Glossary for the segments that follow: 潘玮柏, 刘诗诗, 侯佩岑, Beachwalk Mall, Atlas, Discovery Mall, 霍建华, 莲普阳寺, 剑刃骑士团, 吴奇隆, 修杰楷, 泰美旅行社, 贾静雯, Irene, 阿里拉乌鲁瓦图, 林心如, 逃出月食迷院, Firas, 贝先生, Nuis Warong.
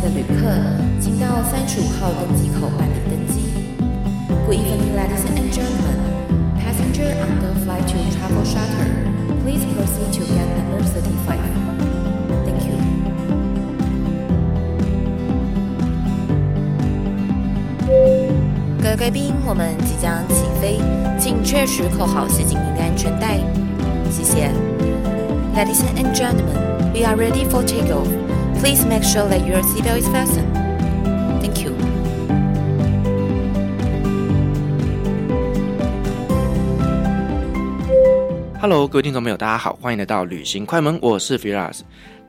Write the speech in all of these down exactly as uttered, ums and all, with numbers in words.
的旅客，请到三十五号登机口办理登机。Good evening, ladies and gentlemen. Passenger on the flight to Travel Shuttle, please proceed to gate number thirty-five. Thank you. 各位贵宾，我们即将起飞，请确实扣好系紧您的安全带，谢谢。Ladies and gentlemen, we are ready for takeoff.Please make sure that your seatbelt is fastened. Thank you. 哈喽，各位听众朋友，大家好，欢迎来到旅行快门，我是 Firas。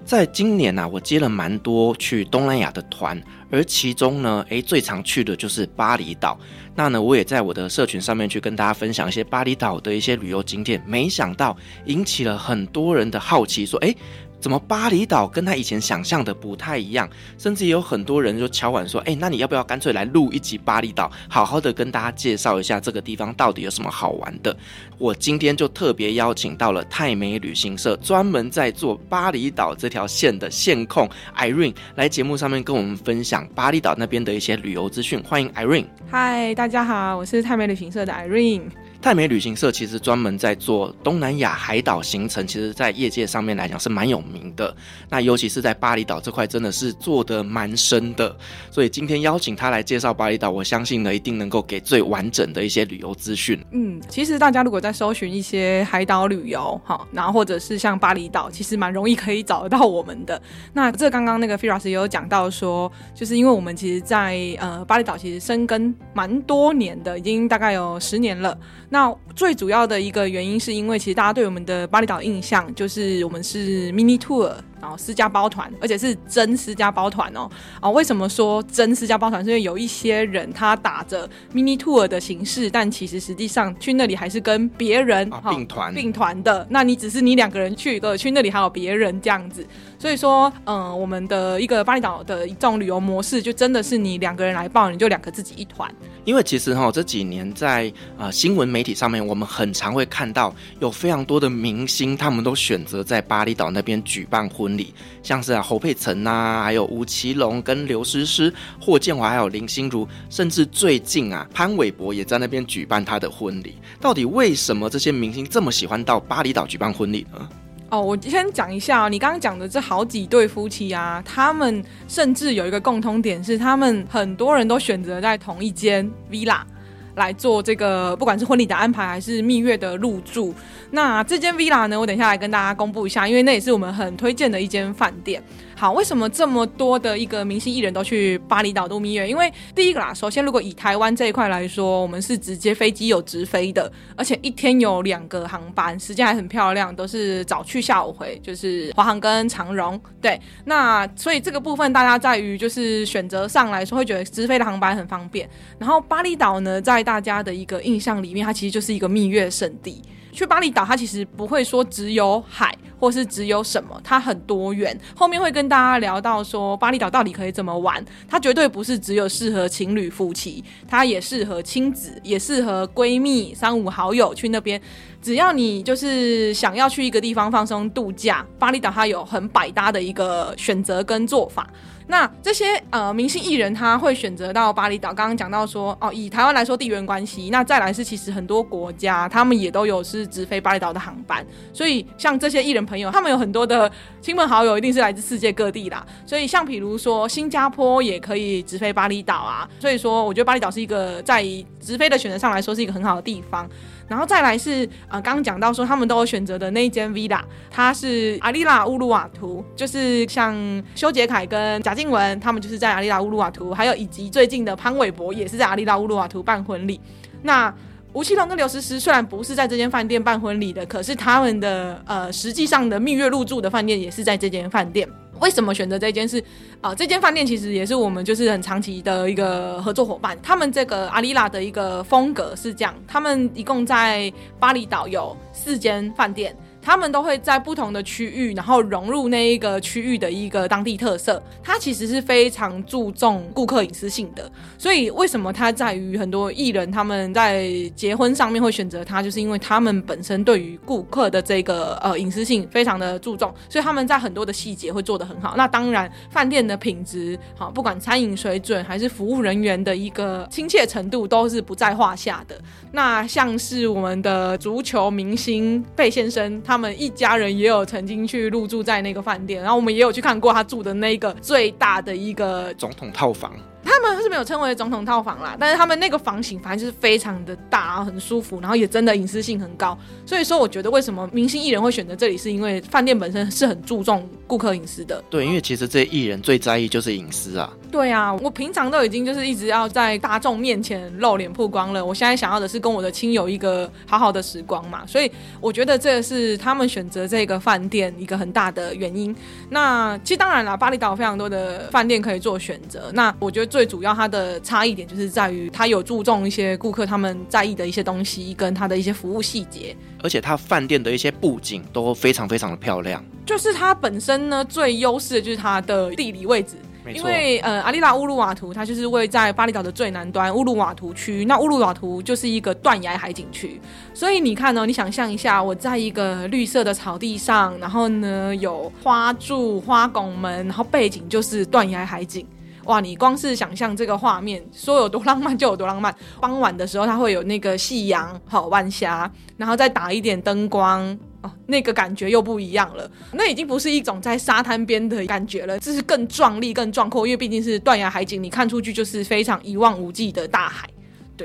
在今年啊，我接了蛮多去东南亚的团，而其中呢，诶，最常去的就是巴厘岛。那呢，我也在我的社群上面去跟大家分享一些巴厘岛的一些旅游景点，没想到引起了很多人的好奇，说，诶。怎么巴厘岛跟他以前想象的不太一样，甚至也有很多人就敲碗说，哎，那你要不要干脆来录一集巴厘岛，好好的跟大家介绍一下这个地方到底有什么好玩的。我今天就特别邀请到了泰美旅行社专门在做巴厘岛这条线的线控 Irene 来节目上面跟我们分享巴厘岛那边的一些旅游资讯。欢迎 Irene。 嗨，大家好，我是泰美旅行社的 Irene。泰美旅行社其实专门在做东南亚海岛行程，其实在业界上面来讲是蛮有名的，那尤其是在巴厘岛这块真的是做得蛮深的，所以今天邀请他来介绍巴厘岛，我相信呢一定能够给最完整的一些旅游资讯。嗯，其实大家如果在搜寻一些海岛旅游，好，然后或者是像巴厘岛，其实蛮容易可以找得到我们的。那这刚刚那个 Firas 也有讲到说，就是因为我们其实在呃巴厘岛其实深耕蛮多年的，已经大概有十年了。那最主要的一个原因是因为其实大家对我们的巴厘岛印象就是我们是 mini tour， 然后私家包团，而且是真私家包团哦。啊，为什么说真私家包团？是因为有一些人他打着 mini tour 的形式，但其实实际上去那里还是跟别人、啊、并团并团的。那你只是你两个人去一个，去那里还有别人这样子。所以说，嗯、呃，我们的一个巴厘岛的一种旅游模式，就真的是你两个人来报，你就两个自己一团。因为其实哈、哦，这几年在呃新闻媒体上面，我们很常会看到有非常多的明星，他们都选择在巴厘岛那边举办婚礼，像是、啊、侯佩岑啊，还有吴奇隆跟刘诗诗、霍建华，还有林心如，甚至最近啊，潘玮柏也在那边举办他的婚礼。到底为什么这些明星这么喜欢到巴厘岛举办婚礼呢？哦，我先讲一下、哦、你刚刚讲的这好几对夫妻啊，他们甚至有一个共通点是，他们很多人都选择在同一间 villa 来做这个，不管是婚礼的安排还是蜜月的入住。那这间 villa 呢，我等一下来跟大家公布一下，因为那也是我们很推荐的一间饭店。好，为什么这么多的一个明星艺人都去巴厘岛度蜜月？因为第一个啦，首先如果以台湾这一块来说，我们是直接飞机有直飞的，而且一天有两个航班，时间还很漂亮，都是早去下午回，就是华航跟长荣。对，那所以这个部分大家在于就是选择上来说，会觉得直飞的航班很方便。然后巴厘岛呢，在大家的一个印象里面，它其实就是一个蜜月圣地。去巴厘岛它其实不会说只有海或是只有什么，它很多元，后面会跟大家聊到说巴厘岛到底可以怎么玩。它绝对不是只有适合情侣夫妻，它也适合亲子，也适合闺蜜三五好友去那边。只要你就是想要去一个地方放松度假，巴厘岛它有很百搭的一个选择跟做法。那这些呃明星艺人他会选择到巴厘岛，刚刚讲到说哦，以台湾来说地缘关系，那再来是其实很多国家他们也都有是直飞巴厘岛的航班，所以像这些艺人朋友，他们有很多的亲朋好友一定是来自世界各地啦。所以像比如说新加坡也可以直飞巴厘岛啊，所以说我觉得巴厘岛是一个在直飞的选择上来说是一个很好的地方。然后再来是呃刚刚讲到说他们都有选择的那一间 villa， 它是阿里拉乌鲁瓦图，就是像修杰楷跟贾静雯他们就是在阿里拉乌鲁瓦图，还有以及最近的潘玮柏也是在阿里拉乌鲁瓦图办婚礼。那吴奇隆跟刘诗诗虽然不是在这间饭店办婚礼的，可是他们的呃实际上的蜜月入住的饭店也是在这间饭店。为什么选择这间是、呃、这间饭店其实也是我们就是很长期的一个合作伙伴，他们这个阿里拉的一个风格是这样，他们一共在巴厘岛有四间饭店，他们都会在不同的区域，然后融入那一个区域的一个当地特色。它其实是非常注重顾客隐私性的，所以为什么它在于很多艺人他们在结婚上面会选择它，就是因为他们本身对于顾客的这个呃隐私性非常的注重，所以他们在很多的细节会做得很好。那当然饭店的品质好，不管餐饮水准还是服务人员的一个亲切程度都是不在话下的。那像是我们的足球明星贝先生，他们一家人也有曾经去入住在那个饭店，然后我们也有去看过他住的那个最大的一个总统套房，他们是没有称为总统套房啦，但是他们那个房型反正就是非常的大，很舒服，然后也真的隐私性很高。所以说我觉得为什么明星艺人会选择这里，是因为饭店本身是很注重顾客隐私的。对，因为其实这些艺人最在意就是隐私啊。对啊，我平常都已经就是一直要在大众面前露脸曝光了，我现在想要的是跟我的亲友一个好好的时光嘛，所以我觉得这是他们选择这个饭店一个很大的原因。那其实当然啦，巴厘岛非常多的饭店可以做选择，那我觉得最主要它的差异点就是在于它有注重一些顾客他们在意的一些东西跟它的一些服务细节，而且它饭店的一些布景都非常非常的漂亮。就是它本身呢最优势的就是它的地理位置，因为呃，阿里拉乌鲁瓦图它就是位在巴厘岛的最南端乌鲁瓦图区，那乌鲁瓦图就是一个断崖海景区，所以你看哦，你想象一下，我在一个绿色的草地上，然后呢有花柱花拱门，然后背景就是断崖海景，哇，你光是想象这个画面说有多浪漫就有多浪漫。傍晚的时候它会有那个夕阳好晚霞，然后再打一点灯光哦，那个感觉又不一样了，那已经不是一种在沙滩边的感觉了，这是更壮丽更壮阔，因为毕竟是断崖海景，你看出去就是非常一望无际的大海，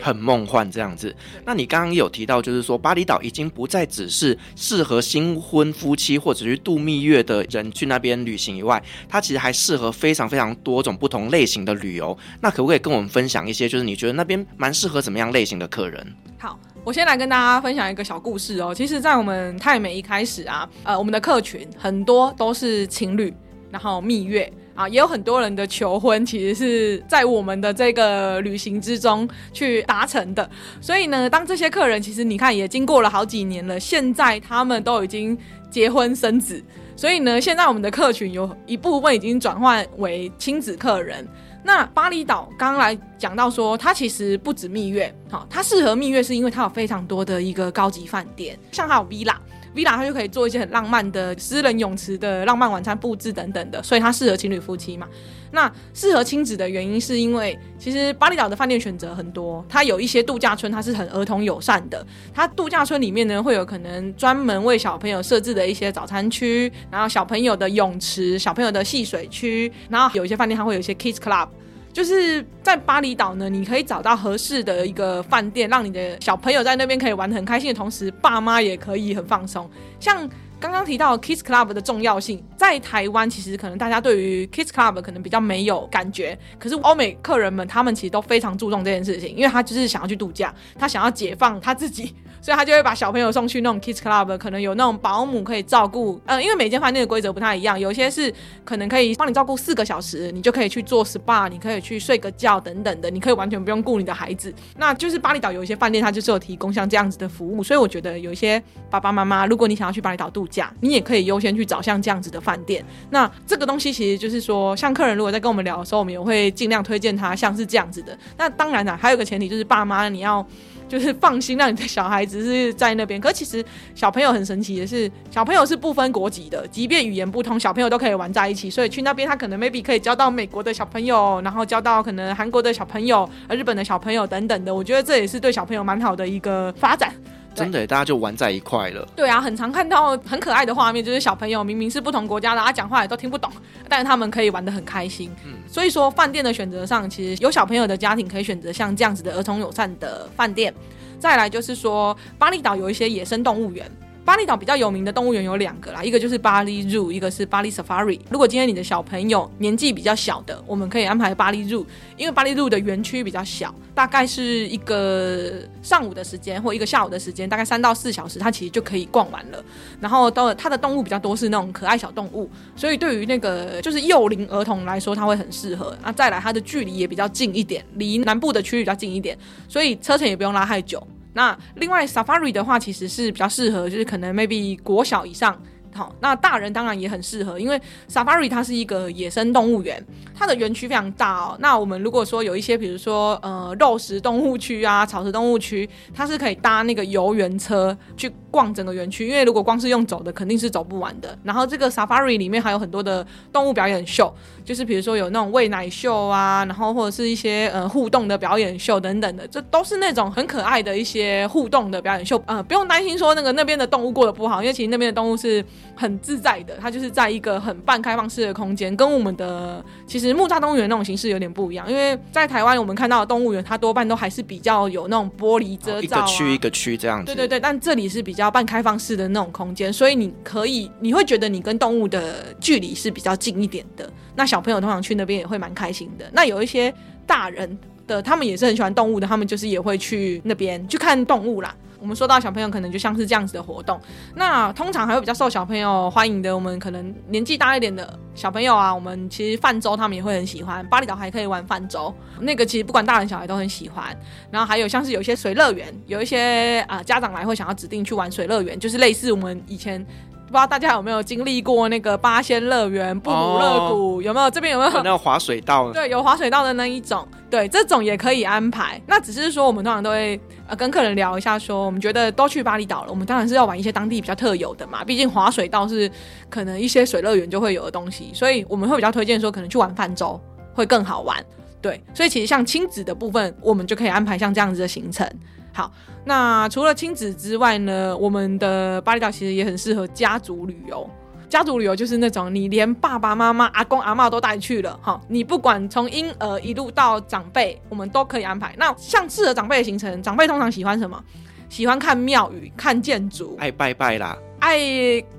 很梦幻这样子。那你刚刚有提到就是说巴厘岛已经不再只是适合新婚夫妻或者去度蜜月的人去那边旅行以外，它其实还适合非常非常多种不同类型的旅游。那可不可以跟我们分享一些就是你觉得那边蛮适合怎么样类型的客人？好，我先来跟大家分享一个小故事哦。其实在我们泰美一开始啊，呃，我们的客群很多都是情侣，然后蜜月啊，也有很多人的求婚其实是在我们的这个旅行之中去达成的。所以呢，当这些客人其实你看也经过了好几年了，现在他们都已经结婚生子，所以呢现在我们的客群有一部分已经转换为亲子客人。那巴厘岛刚刚来讲到说它其实不止蜜月，好，它适合蜜月是因为它有非常多的一个高级饭店，像它有 Villa Villa 它就可以做一些很浪漫的私人泳池的浪漫晚餐布置等等的，所以它适合情侣夫妻嘛。那适合亲子的原因是因为其实巴厘岛的饭店选择很多，它有一些度假村它是很儿童友善的，它度假村里面呢会有可能专门为小朋友设置的一些早餐区，然后小朋友的泳池，小朋友的戏水区，然后有一些饭店它会有一些 Kids Club， 就是在巴厘岛呢你可以找到合适的一个饭店，让你的小朋友在那边可以玩得很开心的同时，爸妈也可以很放松。像刚刚提到 Kids Club 的重要性，在台湾其实可能大家对于 Kids Club 可能比较没有感觉，可是欧美客人们他们其实都非常注重这件事情，因为他就是想要去度假，他想要解放他自己，所以他就会把小朋友送去那种 Kids Club， 可能有那种保姆可以照顾、呃、因为每间饭店的规则不太一样，有些是可能可以帮你照顾四个小时，你就可以去做 S P A， 你可以去睡个觉等等的，你可以完全不用顾你的孩子。那就是巴厘岛有一些饭店他就是有提供像这样子的服务，所以我觉得有一些爸爸妈妈如果你想要去巴厘岛度假，你也可以优先去找像这样子的饭店。那这个东西其实就是说，像客人如果在跟我们聊的时候，我们也会尽量推荐他像是这样子的。那当然啦，还有一个前提就是爸妈你要就是放心让你的小孩子是在那边。可其实小朋友很神奇的是，小朋友是不分国籍的，即便语言不通，小朋友都可以玩在一起。所以去那边他可能 maybe 可以交到美国的小朋友，然后交到可能韩国的小朋友、日本的小朋友等等的，我觉得这也是对小朋友蛮好的一个发展。真的耶，大家就玩在一块了。对啊，很常看到很可爱的画面，就是小朋友明明是不同国家的，他讲话也都听不懂，但是他们可以玩得很开心、嗯、所以说饭店的选择上，其实有小朋友的家庭可以选择像这样子的儿童友善的饭店。再来就是说巴厘岛有一些野生动物园，巴厘岛比较有名的动物园有两个啦，一个就是巴厘 Zoo， 一个是巴厘 Safari。 如果今天你的小朋友年纪比较小的，我们可以安排巴厘 Zoo， 因为巴厘 Zoo 的园区比较小，大概是一个上午的时间或一个下午的时间，大概三到四小时它其实就可以逛完了。然后它的动物比较多是那种可爱小动物，所以对于那个就是幼龄儿童来说它会很适合。那再来它的距离也比较近一点，离南部的区域比较近一点，所以车程也不用拉太久，那另外 Safari 的话其实是比较适合就是可能 maybe 国小以上，好，那大人当然也很适合，因为 Safari 它是一个野生动物园，它的园区非常大哦。那我们如果说有一些比如说呃肉食动物区啊、草食动物区，它是可以搭那个游园车去逛整个园区，因为如果光是用走的肯定是走不完的。然后这个 Safari 里面还有很多的动物表演秀，就是比如说有那种喂奶秀啊，然后或者是一些呃互动的表演秀等等的，这都是那种很可爱的一些互动的表演秀。呃，不用担心说那个那边的动物过得不好，因为其实那边的动物是很自在的，它就是在一个很半开放式的空间，跟我们的其实木栅动物园那种形式有点不一样。因为在台湾我们看到的动物园它多半都还是比较有那种玻璃遮罩、啊哦、一个区一个区这样子，对对对，但这里是比较半开放式的那种空间，所以你可以你会觉得你跟动物的距离是比较近一点的，那小朋友通常去那边也会蛮开心的。那有一些大人的他们也是很喜欢动物的，他们就是也会去那边去看动物啦。我们说到小朋友可能就像是这样子的活动，那通常还会比较受小朋友欢迎的，我们可能年纪大一点的小朋友啊，我们其实泛舟他们也会很喜欢，巴厘岛还可以玩泛舟，那个其实不管大人小孩都很喜欢。然后还有像是有些水乐园，有一些、呃、家长来会想要指定去玩水乐园，就是类似我们以前不知道大家有没有经历过那个八仙乐园、布鲁乐谷、哦、有没有？这边有没有那滑水道？对，有滑水道的那一种，对，这种也可以安排。那只是说我们通常都会、呃、跟客人聊一下说我们觉得都去巴厘岛了，我们当然是要玩一些当地比较特有的嘛，毕竟滑水道是可能一些水乐园就会有的东西，所以我们会比较推荐说可能去玩泛舟会更好玩，对，所以其实像亲子的部分我们就可以安排像这样子的行程。好，那除了亲子之外呢，我们的巴厘岛其实也很适合家族旅游。家族旅游就是那种你连爸爸妈妈、阿公阿嬷都带去了，你不管从婴儿一路到长辈，我们都可以安排。那像适合长辈的行程，长辈通常喜欢什么？喜欢看庙宇、看建筑，爱拜拜啦，爱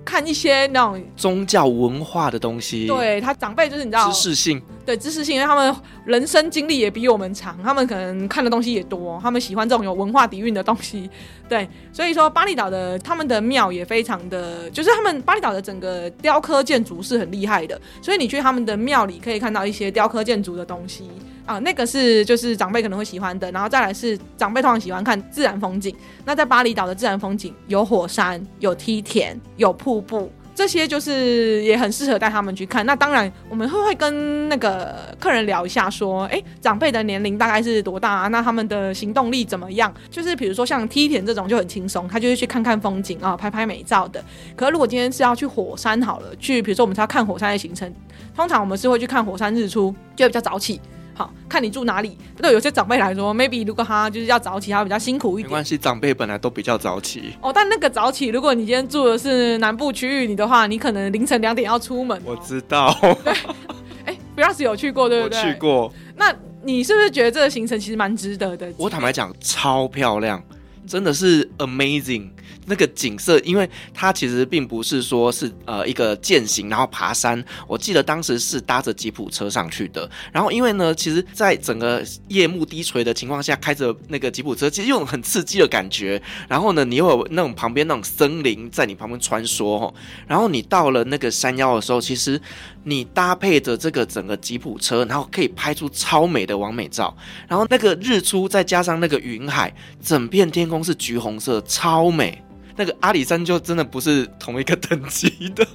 看一些那种宗教文化的东西。对，他长辈就是你知道知识性，对，知识性，因为他们人生经历也比我们长，他们可能看的东西也多，他们喜欢这种有文化底蕴的东西，对，所以说巴厘岛的他们的庙也非常的，就是他们巴厘岛的整个雕刻建筑是很厉害的，所以你去他们的庙里可以看到一些雕刻建筑的东西啊，那个是就是长辈可能会喜欢的。然后再来是长辈通常喜欢看自然风景，那在巴厘岛的自然风景有火山、有梯田、有瀑布，这些就是也很适合带他们去看。那当然我们会跟那个客人聊一下说哎，长辈的年龄大概是多大啊？那他们的行动力怎么样，就是比如说像梯田这种就很轻松，他就是去看看风景啊，拍拍美照的。可是如果今天是要去火山好了，去比如说我们是要看火山的行程，通常我们是会去看火山日出，就比较早起，好看你住哪里。对有些长辈来说 maybe 如果他就是要早起他比较辛苦一点，没关系，长辈本来都比较早起哦。但那个早起如果你今天住的是南部区域你的话，你可能凌晨两点要出门、哦、我知道对，哎 Firas 有去过对不对？我去过。那你是不是觉得这个行程其实蛮值得的？我坦白讲超漂亮，真的是 amazing 那个景色，因为它其实并不是说是、呃、一个健行然后爬山，我记得当时是搭着吉普车上去的。然后因为呢其实在整个夜幕低垂的情况下开着那个吉普车，其实有种很刺激的感觉。然后呢你又有那种旁边那种森林在你旁边穿梭，然后你到了那个山腰的时候，其实你搭配着这个整个吉普车，然后可以拍出超美的完美照。然后那个日出再加上那个云海，整片天空是橘红色，超美。那个阿里山就真的不是同一个等级的，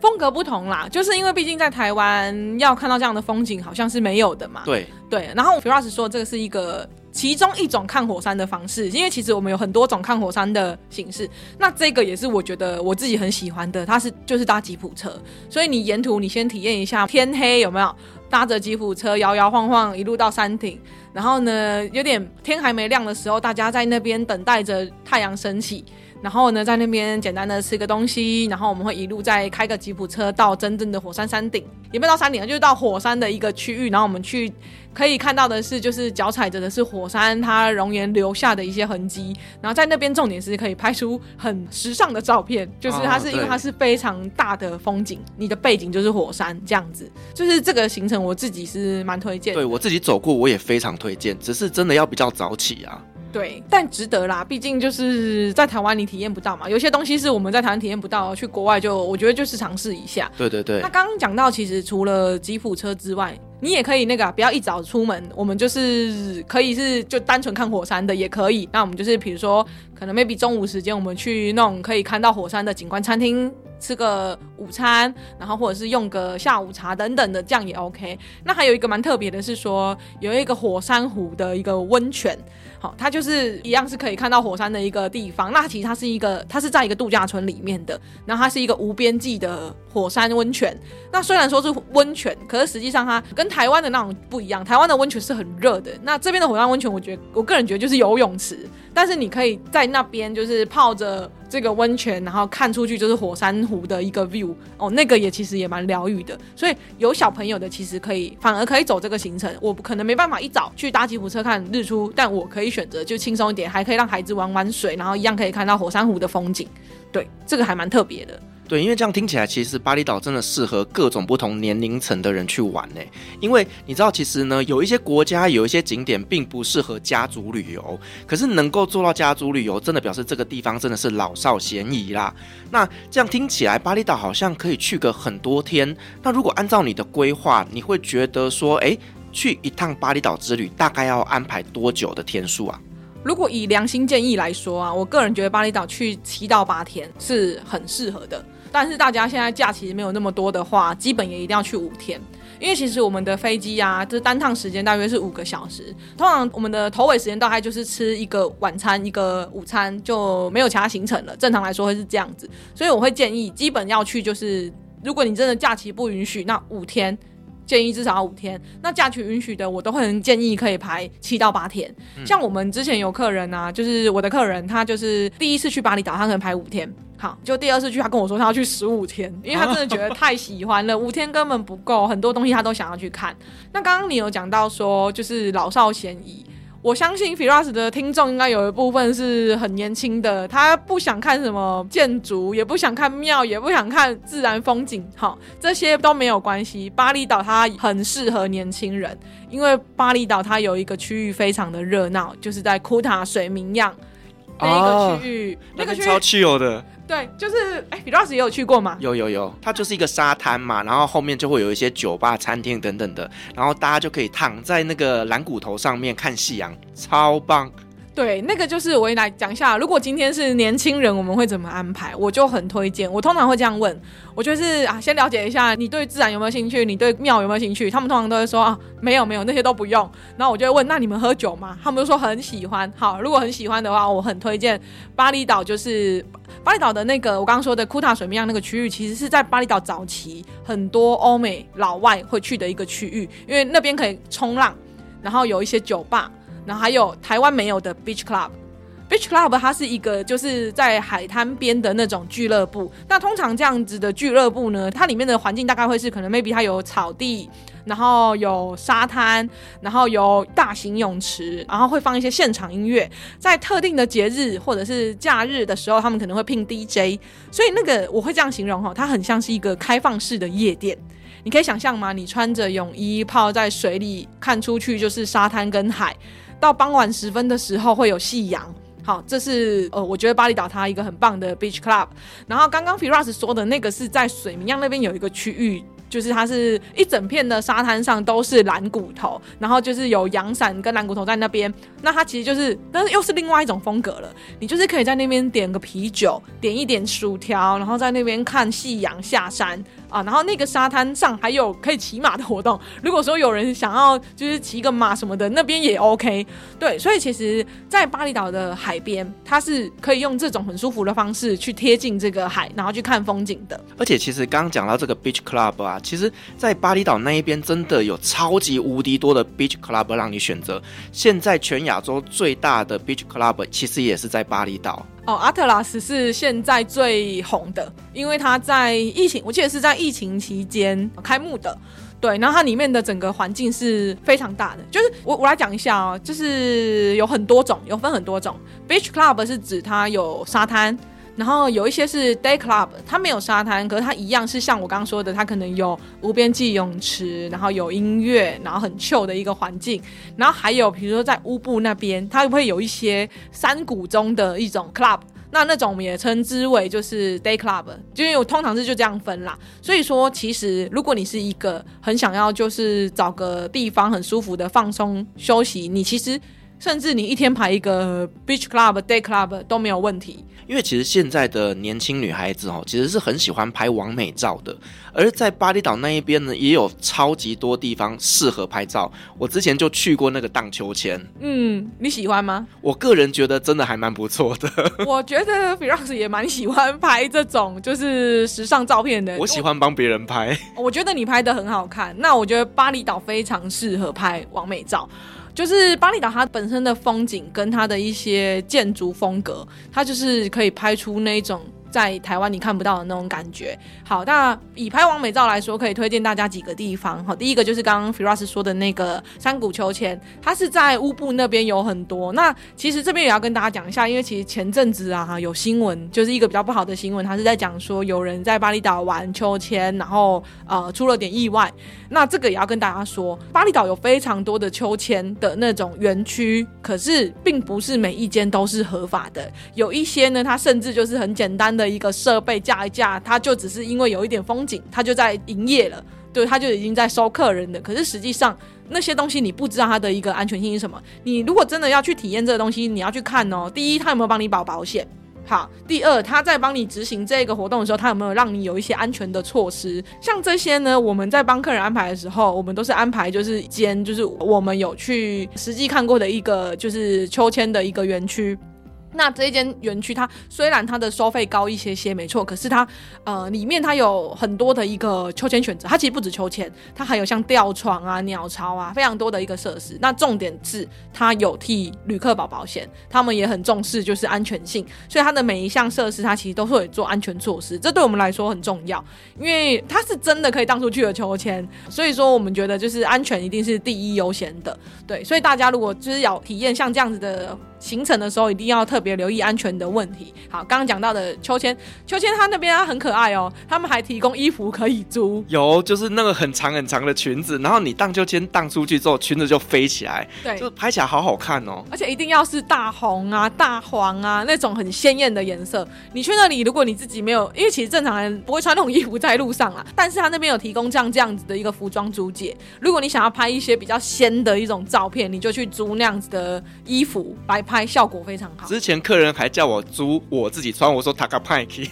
风格不同啦，就是因为毕竟在台湾要看到这样的风景好像是没有的嘛。对对，然后 Firas 说这个是一个其中一种看火山的方式，因为其实我们有很多种看火山的形式，那这个也是我觉得我自己很喜欢的，它是就是搭吉普车，所以你沿途你先体验一下天黑有没有，搭着吉普车摇摇晃晃一路到山顶，然后呢有点天还没亮的时候，大家在那边等待着太阳升起，然后呢在那边简单的吃个东西，然后我们会一路再开个吉普车到真正的火山山顶，也没有到山顶，就是到火山的一个区域，然后我们去可以看到的是就是脚踩着的是火山它熔岩留下的一些痕迹，然后在那边重点是可以拍出很时尚的照片，就是它是、哦、因为它是非常大的风景，你的背景就是火山这样子，就是这个行程我自己是蛮推荐的。对，我自己走过我也非常推荐，只是真的要比较早起啊。对，但值得啦，毕竟就是在台湾你体验不到嘛，有些东西是我们在台湾体验不到，去国外就我觉得就是尝试一下。对对对。那刚刚讲到其实除了吉普车之外，你也可以那个、啊、不要一早出门，我们就是可以是就单纯看火山的也可以，那我们就是比如说可能 maybe 中午时间我们去那种可以看到火山的景观餐厅吃个午餐，然后或者是用个下午茶等等的，这样也 OK。 那还有一个蛮特别的是说有一个火山湖的一个温泉，好，它就是一样是可以看到火山的一个地方，那其实它是一个它是在一个度假村里面的，然后它是一个无边际的火山温泉。那虽然说是温泉，可是实际上它跟台湾的那种不一样，台湾的温泉是很热的，那这边的火山温泉我觉得我个人觉得就是游泳池，但是你可以在那边就是泡着这个温泉，然后看出去就是火山湖的一个 view 哦，那个也其实也蛮疗愈的，所以有小朋友的其实可以反而可以走这个行程。我可能没办法一早去搭吉普车看日出，但我可以选择就轻松一点，还可以让孩子玩玩水，然后一样可以看到火山湖的风景。对，这个还蛮特别的。对，因为这样听起来其实巴厘岛真的适合各种不同年龄层的人去玩耶，因为你知道其实呢有一些国家有一些景点并不适合家族旅游，可是能够做到家族旅游真的表示这个地方真的是老少咸宜啦。那这样听起来巴厘岛好像可以去个很多天，那如果按照你的规划，你会觉得说诶，去一趟巴厘岛之旅大概要安排多久的天数啊？如果以良心建议来说啊，我个人觉得巴厘岛去七到八天是很适合的，但是大家现在假期没有那么多的话，基本也一定要去五天，因为其实我们的飞机啊，这单趟时间大约是五个小时，通常我们的头尾时间大概就是吃一个晚餐一个午餐，就没有其他行程了，正常来说会是这样子。所以我会建议基本要去，就是如果你真的假期不允许，那五天建议至少要五天，那假期允许的我都很建议可以排七到八天、嗯、像我们之前有客人啊，就是我的客人，他就是第一次去巴厘岛他可能排五天，好，就第二次去他跟我说他要去十五天，因为他真的觉得太喜欢了，五天根本不够，很多东西他都想要去看。那刚刚你有讲到说就是老少咸宜，我相信 Firas 的听众应该有一部分是很年轻的，他不想看什么建筑，也不想看庙，也不想看自然风景，好，这些都没有关系，巴厘岛它很适合年轻人，因为巴厘岛它有一个区域非常的热闹，就是在库塔水明漾那一个区域、哦、那个区域超 chill 的，对，就是哎 Firas 也有去过嘛，有有有，它就是一个沙滩嘛，然后后面就会有一些酒吧餐厅等等的，然后大家就可以躺在那个蓝骨头上面看夕阳，超棒。对，那个就是我来讲一下，如果今天是年轻人我们会怎么安排，我就很推荐，我通常会这样问，我就是、啊、先了解一下你对自然有没有兴趣，你对庙有没有兴趣，他们通常都会说啊，没有没有，那些都不用，然后我就会问那你们喝酒吗，他们就说很喜欢。好，如果很喜欢的话，我很推荐巴厘岛，就是巴厘岛的那个我刚刚说的库塔水明漾那个区域，其实是在巴厘岛早期很多欧美老外会去的一个区域，因为那边可以冲浪，然后有一些酒吧，然后还有台湾没有的 Beach Club Beach Club 它是一个就是在海滩边的那种俱乐部，那通常这样子的俱乐部呢，它里面的环境大概会是可能 maybe 它有草地，然后有沙滩，然后有大型泳池，然后会放一些现场音乐，在特定的节日或者是假日的时候他们可能会聘 D J， 所以那个我会这样形容、哦、它很像是一个开放式的夜店，你可以想象吗，你穿着泳衣泡在水里，看出去就是沙滩跟海，到傍晚时分的时候会有夕阳。好，这是呃，我觉得巴厘岛它一个很棒的 beach club。然后刚刚 Firas 说的那个是在水明漾那边有一个区域，就是它是一整片的沙滩上都是蓝骨头，然后就是有阳伞跟蓝骨头在那边。那它其实就是，但是又是另外一种风格了。你就是可以在那边点个啤酒，点一点薯条，然后在那边看夕阳下山啊。然后那个沙滩上还有可以骑马的活动。如果说有人想要就是骑个马什么的，那边也 OK。对，所以其实，在巴厘岛的海边，它是可以用这种很舒服的方式去贴近这个海，然后去看风景的。而且其实刚刚讲到这个 beach club 啊。其实在巴厘岛那一边真的有超级无敌多的 beach club 让你选择，现在全亚洲最大的 beach club 其实也是在巴厘岛哦， Atlas 是现在最红的，因为它在疫情，我记得是在疫情期间开幕的，对，然后它里面的整个环境是非常大的，就是 我, 我来讲一下哦，就是有很多种，有分很多种 beach club 是指它有沙滩，然后有一些是 day club， 它没有沙滩，可是它一样是像我刚刚说的，它可能有无边际泳池，然后有音乐，然后很 chill 的一个环境。然后还有比如说在乌布那边，它会有一些山谷中的一种 club， 那那种我们也称之为就是 day club， 就是我通常是就这样分啦。所以说其实如果你是一个很想要就是找个地方很舒服的放松休息，你其实甚至你一天排一个 beach club、day club 都没有问题，因为其实现在的年轻女孩子、哦、其实是很喜欢拍网美照的，而在巴厘岛那一边呢，也有超级多地方适合拍照。我之前就去过那个荡秋千，嗯，你喜欢吗？我个人觉得真的还蛮不错的。我觉得 Firas 也蛮喜欢拍这种就是时尚照片的。我喜欢帮别人拍，我，我觉得你拍得很好看。那我觉得巴厘岛非常适合拍网美照。就是巴厘岛它本身的风景跟它的一些建筑风格，它就是可以拍出那种在台湾你看不到的那种感觉。好，那以拍网美照来说，可以推荐大家几个地方。好，第一个就是刚刚 Firas 说的那个山谷秋千，它是在乌布那边有很多。那其实这边也要跟大家讲一下，因为其实前阵子啊有新闻，就是一个比较不好的新闻，它是在讲说有人在巴厘岛玩秋千，然后呃出了点意外。那这个也要跟大家说，巴厘岛有非常多的秋千的那种园区，可是并不是每一间都是合法的。有一些呢，它甚至就是很简单的的一个设备架一架，它就只是因为有一点风景，它就在营业了，对，它就已经在收客人了。可是实际上那些东西你不知道它的一个安全性是什么。你如果真的要去体验这个东西，你要去看哦，第一它有没有帮你保保险，好，第二他在帮你执行这个活动的时候，他有没有让你有一些安全的措施。像这些呢，我们在帮客人安排的时候，我们都是安排就是间就是我们有去实际看过的一个就是秋千的一个园区。那这一间园区它虽然它的收费高一些些没错，可是它呃里面它有很多的一个秋千选择，它其实不止秋千，它还有像吊床啊、鸟巢啊，非常多的一个设施。那重点是它有替旅客保保险，他们也很重视就是安全性，所以它的每一项设施它其实都会做安全措施，这对我们来说很重要，因为它是真的可以荡出去的秋千，所以说我们觉得就是安全一定是第一优先的。对，所以大家如果就是要体验像这样子的行程的时候，一定要特别留意安全的问题。好，刚刚讲到的秋千，秋千它那边它很可爱哦，他们还提供衣服可以租，有就是那个很长很长的裙子，然后你荡秋千荡出去之后，裙子就飞起来，对，就拍起来好好看哦。而且一定要是大红啊、大黄啊那种很鲜艳的颜色。你去那里，如果你自己没有，因为其实正常人不会穿那种衣服在路上啦，但是他那边有提供像这样子的一个服装租借。如果你想要拍一些比较鲜的一种照片，你就去租那样子的衣服来拍。拍效果非常好，之前客人还叫我租我自己穿，我说塔卡派基，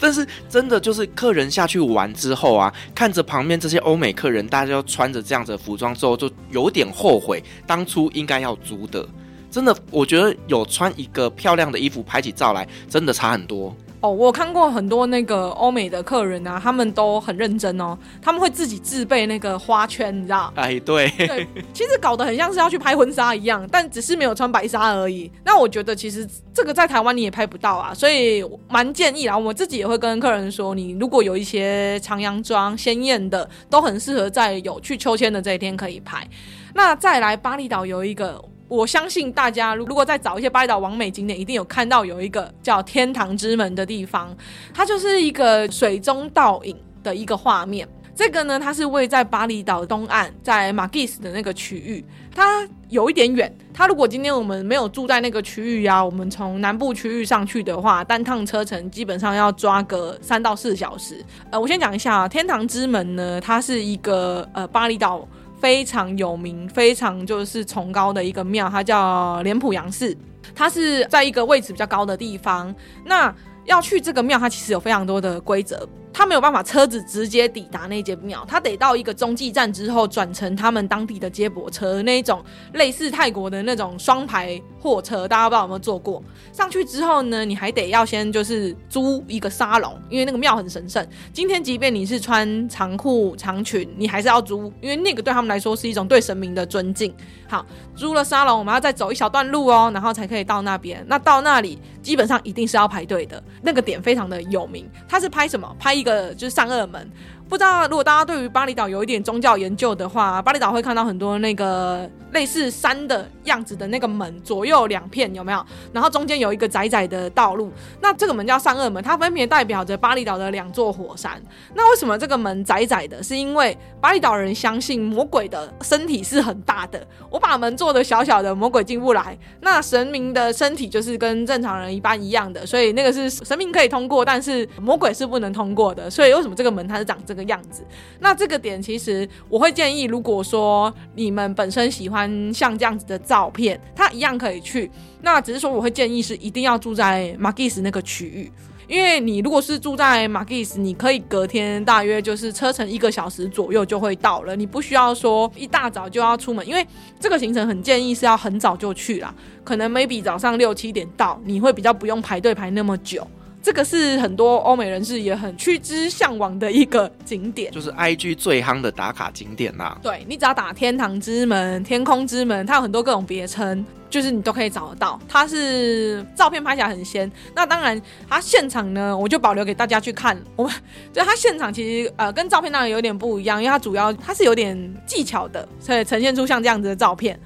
但是真的就是客人下去玩之后啊，看着旁边这些欧美客人，大家就穿着这样子的服装之后，就有点后悔当初应该要租的。真的，我觉得有穿一个漂亮的衣服拍起照来，真的差很多。哦，我看过很多那个欧美的客人啊，他们都很认真哦，他们会自己自备那个花圈，你知道？哎，对，对，其实搞得很像是要去拍婚纱一样，但只是没有穿白纱而已。那我觉得其实这个在台湾你也拍不到啊，所以蛮建议啦。我自己也会跟客人说，你如果有一些长洋装鲜艳的，都很适合在有去秋千的这一天可以拍。那再来巴厘岛有一个。我相信大家如果再找一些巴厘岛网美景点，一定有看到有一个叫天堂之门的地方，它就是一个水中倒影的一个画面。这个呢，它是位在巴厘岛东岸，在马吉斯的那个区域，它有一点远。它如果今天我们没有住在那个区域啊，我们从南部区域上去的话，单趟车程基本上要抓个三到四小时。呃，我先讲一下啊，天堂之门呢，它是一个呃巴厘岛非常有名非常就是崇高的一个庙，它叫莲普阳寺，它是在一个位置比较高的地方。那要去这个庙，它其实有非常多的规则，它没有办法车子直接抵达那间庙，它得到一个中继站之后转乘他们当地的接驳车，那一种类似泰国的那种双排货车，大家不知道有没有坐过。上去之后呢，你还得要先就是租一个沙龙，因为那个庙很神圣，今天即便你是穿长裤长裙，你还是要租，因为那个对他们来说是一种对神明的尊敬。好，租了沙龙，我们要再走一小段路哦，然后才可以到那边。那到那里基本上一定是要排队的，那个点非常的有名，它是拍什么？拍一个就是上二门，不知道如果大家对于巴厘岛有一点宗教研究的话，巴厘岛会看到很多那个类似山的样子的那个门，左右两片有没有，然后中间有一个窄窄的道路，那这个门叫善恶门，它分别代表着巴厘岛的两座火山。那为什么这个门窄窄的，是因为巴厘岛人相信魔鬼的身体是很大的，我把门做的小小的，魔鬼进不来，那神明的身体就是跟正常人一般一样的，所以那个是神明可以通过，但是魔鬼是不能通过的，所以为什么这个门它是长这个样子。那这个点其实我会建议，如果说你们本身喜欢像这样子的照片，它一样可以去，那只是说我会建议是一定要住在马吉斯那个区域，因为你如果是住在马吉斯，你可以隔天大约就是车程一个小时左右就会到了，你不需要说一大早就要出门，因为这个行程很建议是要很早就去啦，可能 maybe 早上六七点到，你会比较不用排队排那么久。这个是很多欧美人士也很趋之向往的一个景点，就是 I G 最夯的打卡景点啦、啊。对，你只要打天堂之门、天空之门，它有很多各种别称，就是你都可以找得到。它是照片拍起来很鲜，那当然它现场呢，我就保留给大家去看。我们就它现场其实呃跟照片当然有点不一样，因为它主要它是有点技巧的，所以呈现出像这样子的照片。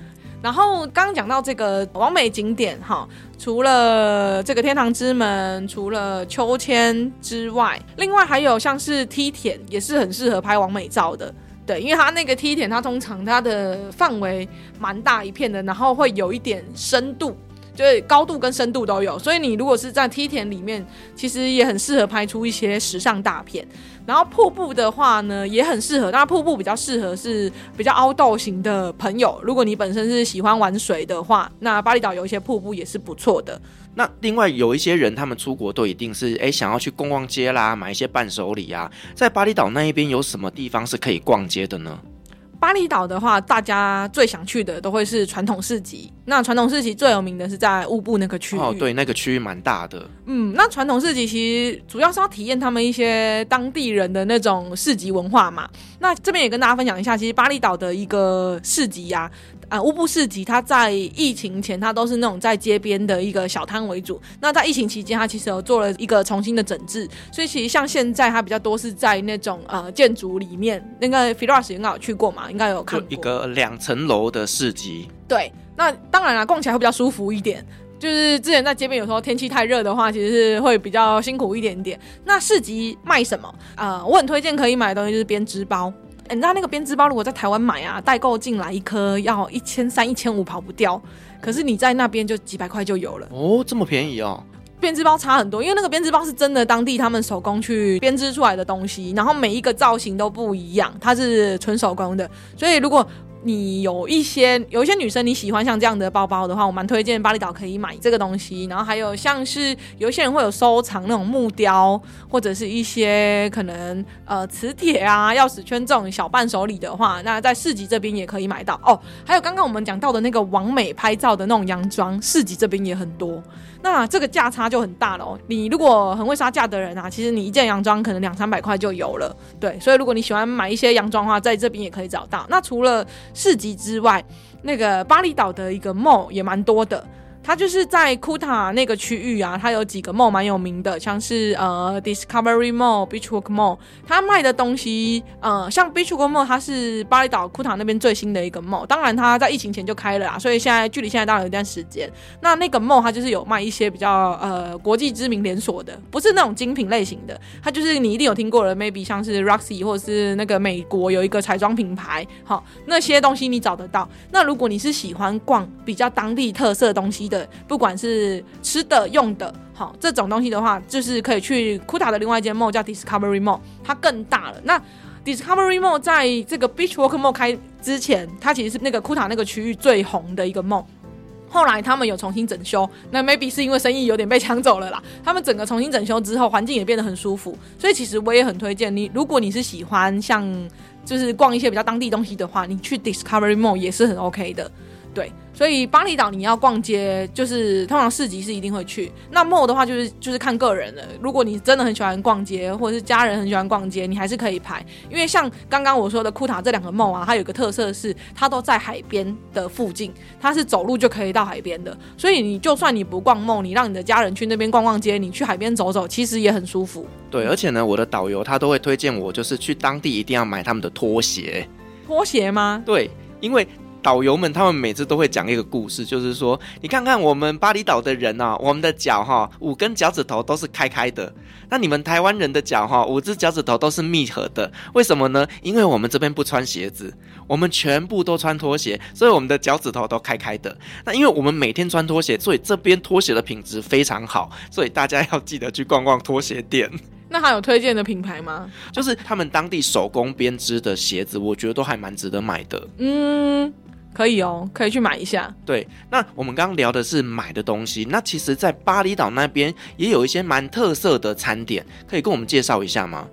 然后刚刚讲到这个网美景点哈，除了这个天堂之门，除了秋千之外，另外还有像是梯田，也是很适合拍网美照的。对，因为它那个梯田，它通常它的范围蛮大一片的，然后会有一点深度，就是高度跟深度都有，所以你如果是在梯田里面，其实也很适合拍出一些时尚大片。然后瀑布的话呢，也很适合，但瀑布比较适合是比较outdoor型的朋友，如果你本身是喜欢玩水的话，那巴厘岛有一些瀑布也是不错的。那另外有一些人他们出国都一定是诶想要去逛逛街啦，买一些伴手礼啊，在巴厘岛那一边有什么地方是可以逛街的呢？巴厘岛的话，大家最想去的都会是传统市集。那传统市集最有名的是在乌布那个区域。哦，对，那个区域蛮大的。嗯，那传统市集其实主要是要体验他们一些当地人的那种市集文化嘛。那这边也跟大家分享一下，其实巴厘岛的一个市集啊，啊、呃，乌布市集，它在疫情前它都是那种在街边的一个小摊为主。那在疫情期间，它其实有做了一个重新的整治，所以其实像现在它比较多是在那种呃建筑里面。那个 Firas 应该有去过嘛？应该有看过，就一个两层楼的市集。对，那当然啦，逛起来会比较舒服一点。就是之前在街边有时候天气太热的话，其实是会比较辛苦一点点。那市集卖什么？呃，我很推荐可以买的东西就是编织包。欸、你知道那个编织包如果在台湾买啊，代购进来一颗要一千三、一千五跑不掉，可是你在那边就几百块就有了。哦，这么便宜哦！编织包差很多，因为那个编织包是真的当地他们手工去编织出来的东西，然后每一个造型都不一样，它是纯手工的。所以如果你有一些有一些女生你喜欢像这样的包包的话，我蛮推荐巴厘岛可以买这个东西。然后还有像是有一些人会有收藏那种木雕，或者是一些可能呃磁铁啊、钥匙圈这种小伴手礼的话，那在市集这边也可以买到哦。还有刚刚我们讲到的那个网美拍照的那种洋装，市集这边也很多。那这个价差就很大了哦。你如果很会杀价的人啊，其实你一件洋装可能两三百块就有了。对，所以如果你喜欢买一些洋装的话，在这边也可以找到。那除了市集之外，那个巴厘岛的一个 mall 也蛮多的，它就是在库塔那个区域啊，它有几个 mall 蛮有名的，像是呃 Discovery Mall、Beachwalk Mall， 它卖的东西呃像 Beachwalk Mall 它是巴厘岛库塔那边最新的一个 mall， 当然它在疫情前就开了啦，所以现在距离现在当然有一段时间。那那个 mall 它就是有卖一些比较呃国际知名连锁的，不是那种精品类型的，它就是你一定有听过的 maybe 像是 Roxy 或者是那个美国有一个彩妆品牌，好，那些东西你找得到。那如果你是喜欢逛比较当地特色东西的，不管是吃的用的好这种东西的话，就是可以去库塔的另外一间 mall 叫 Discovery Mall， 它更大了。那 Discovery Mall 在这个 Beachwalk Mall 开之前，它其实是那个库塔那个区域最红的一个 mall， 后来他们有重新整修，那 maybe 是因为生意有点被抢走了啦，他们整个重新整修之后环境也变得很舒服，所以其实我也很推荐你，如果你是喜欢像就是逛一些比较当地东西的话，你去 Discovery Mall 也是很 OK 的。对，所以巴厘岛你要逛街，就是通常市集是一定会去。那 mall 的话就是就是看个人了。如果你真的很喜欢逛街，或者是家人很喜欢逛街，你还是可以排。因为像刚刚我说的库塔这两个 mall 啊，它有一个特色是它都在海边的附近，它是走路就可以到海边的。所以你就算你不逛 mall， 你让你的家人去那边逛逛街，你去海边走走，其实也很舒服。对，而且呢，我的导游他都会推荐我，就是去当地一定要买他们的拖鞋。拖鞋吗？对，因为导游们他们每次都会讲一个故事，就是说你看看我们巴厘岛的人啊，我们的脚哈五根脚趾头都是开开的，那你们台湾人的脚哈五只脚趾头都是密合的，为什么呢？因为我们这边不穿鞋子，我们全部都穿拖鞋，所以我们的脚趾头都开开的。那因为我们每天穿拖鞋，所以这边拖鞋的品质非常好，所以大家要记得去逛逛拖鞋店。那还有推荐的品牌吗？就是他们当地手工编织的鞋子，我觉得都还蛮值得买的。嗯，可以哦，可以去买一下。对，那我们刚刚聊的是买的东西，那其实在巴厘岛那边也有一些蛮特色的餐点，可以跟我们介绍一下吗？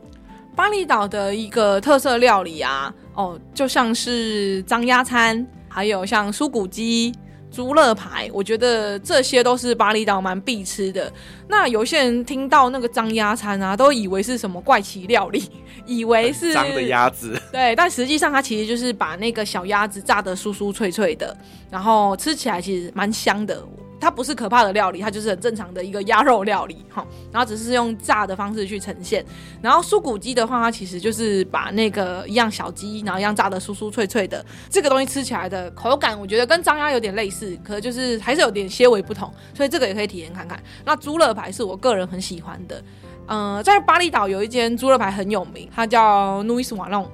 巴厘岛的一个特色料理啊，哦，就像是张鸭餐，还有像酥骨鸡、猪肋排，我觉得这些都是巴厘岛蛮必吃的。那有些人听到那个张鸭餐啊，都以为是什么怪奇料理，以为是脏的鸭子，对，但实际上它其实就是把那个小鸭子炸得酥酥脆脆的，然后吃起来其实蛮香的。它不是可怕的料理，它就是很正常的一个鸭肉料理，然后只是用炸的方式去呈现。然后酥骨鸡的话，它其实就是把那个一样小鸡，然后一样炸的酥酥脆脆的，这个东西吃起来的口感我觉得跟张鸭有点类似，可是就是还是有点些微不同，所以这个也可以体验看看。那猪肋排是我个人很喜欢的，呃、在巴厘岛有一间猪肋排很有名，它叫 Nuis Warong，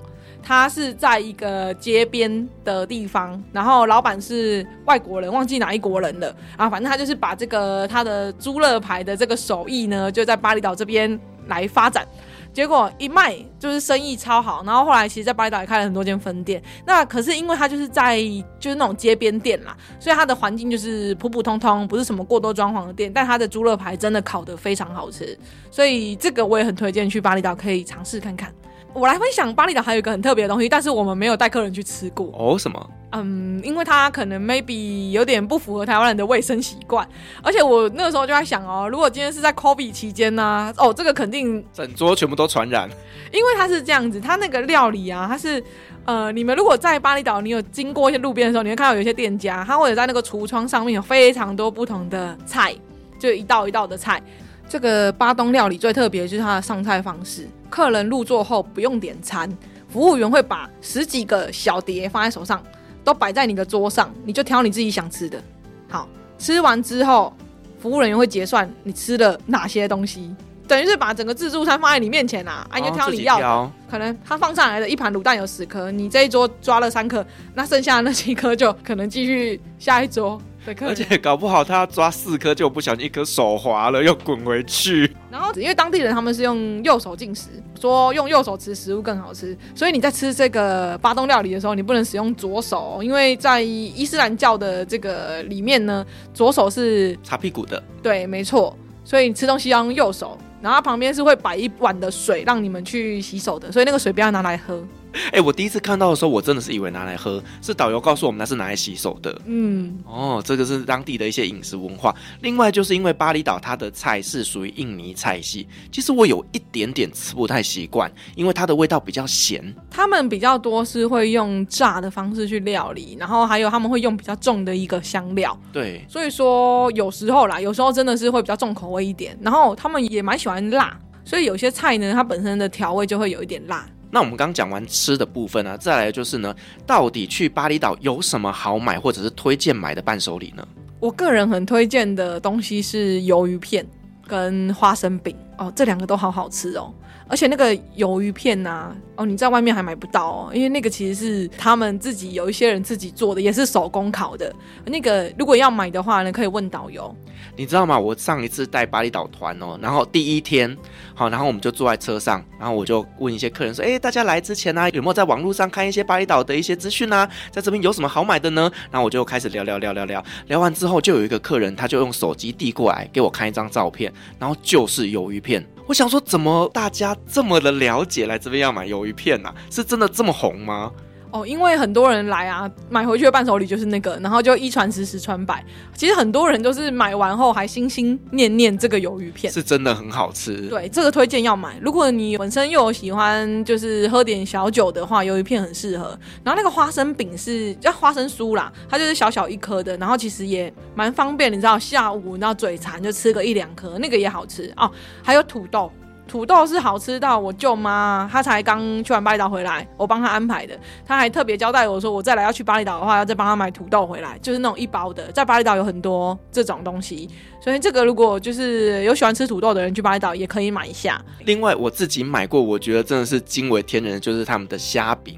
他是在一个街边的地方，然后老板是外国人，忘记哪一国人了啊，反正他就是把这个他的猪肋排的这个手艺呢，就在巴厘岛这边来发展，结果一卖就是生意超好。然后后来其实在巴厘岛也开了很多间分店，那可是因为他就是在就是那种街边店啦，所以他的环境就是普普通通，不是什么过多装潢的店，但他的猪肋排真的烤得非常好吃，所以这个我也很推荐去巴厘岛可以尝试看看。我来分享巴厘岛还有一个很特别的东西，但是我们没有带客人去吃过哦。什么？嗯，因为它可能 maybe 有点不符合台湾人的卫生习惯，而且我那个时候就在想哦，如果今天是在 COVID 期间啊，哦，这个肯定整桌全部都传染。因为它是这样子，它那个料理啊，它是呃，你们如果在巴厘岛，你有经过一些路边的时候，你会看到有一些店家，它会有在那个橱窗上面有非常多不同的菜，就一道一道的菜。这个巴东料理最特别的就是它的上菜方式，客人入座后不用点餐，服务员会把十几个小碟放在手上，都摆在你的桌上，你就挑你自己想吃的。好，吃完之后，服务人员会结算你吃了哪些东西，等于是把整个自助餐放在你面前啊，啊你就挑你要的，哦，可能他放上来的一盘卤蛋有十颗，你这一桌抓了三颗，那剩下的那几颗就可能继续下一桌。而且搞不好他要抓四颗，就不小心一颗手滑了又滚回去。然后因为当地人他们是用右手进食，说用右手吃食物更好吃，所以你在吃这个巴东料理的时候你不能使用左手，因为在伊斯兰教的这个里面呢，左手是擦屁股的，对，没错，所以你吃东西要用右手，然后旁边是会摆一碗的水让你们去洗手的，所以那个水不要拿来喝。欸，我第一次看到的时候我真的是以为拿来喝，是导游告诉我们那是拿来洗手的。嗯，哦，这个是当地的一些饮食文化。另外就是因为巴厘岛它的菜是属于印尼菜系，其实我有一点点吃不太习惯，因为它的味道比较咸。他们比较多是会用炸的方式去料理，然后还有他们会用比较重的一个香料，对，所以说有时候啦，有时候真的是会比较重口味一点，然后他们也蛮喜欢辣，所以有些菜呢它本身的调味就会有一点辣。那我们刚讲完吃的部分啊，再来就是呢，到底去巴厘岛有什么好买或者是推荐买的伴手礼呢？我个人很推荐的东西是鱿鱼片跟花生饼哦，这两个都好好吃哦。而且那个鱿鱼片啊，哦，你在外面还买不到哦，因为那个其实是他们自己有一些人自己做的，也是手工烤的。那个如果要买的话呢，可以问导游。你知道吗？我上一次带巴厘岛团哦，然后第一天，好，然后我们就坐在车上，然后我就问一些客人说：“哎，大家来之前啊，有没有在网络上看一些巴厘岛的一些资讯啊？在这边有什么好买的呢？”然后我就开始聊聊聊聊聊，聊完之后就有一个客人，他就用手机递过来给我看一张照片，然后就是鱿鱼片。我想说怎么大家这么的了解来这边要买鱿鱼片啊，是真的这么红吗？哦，因为很多人来啊，买回去的伴手礼就是那个，然后就一传十十传百，其实很多人都是买完后还心心念念这个鱿鱼片是真的很好吃，对，这个推荐要买。如果你本身又有喜欢就是喝点小酒的话，鱿鱼片很适合。然后那个花生饼是叫花生酥啦，它就是小小一颗的，然后其实也蛮方便，你知道下午你知道嘴馋就吃个一两颗，那个也好吃哦。还有土豆，土豆是好吃到我舅妈她才刚去完巴厘岛回来，我帮她安排的，她还特别交代我说我再来要去巴厘岛的话要再帮她买土豆回来，就是那种一包的，在巴厘岛有很多这种东西，所以这个如果就是有喜欢吃土豆的人去巴厘岛也可以买一下。另外我自己买过我觉得真的是惊为天人，就是他们的虾饼，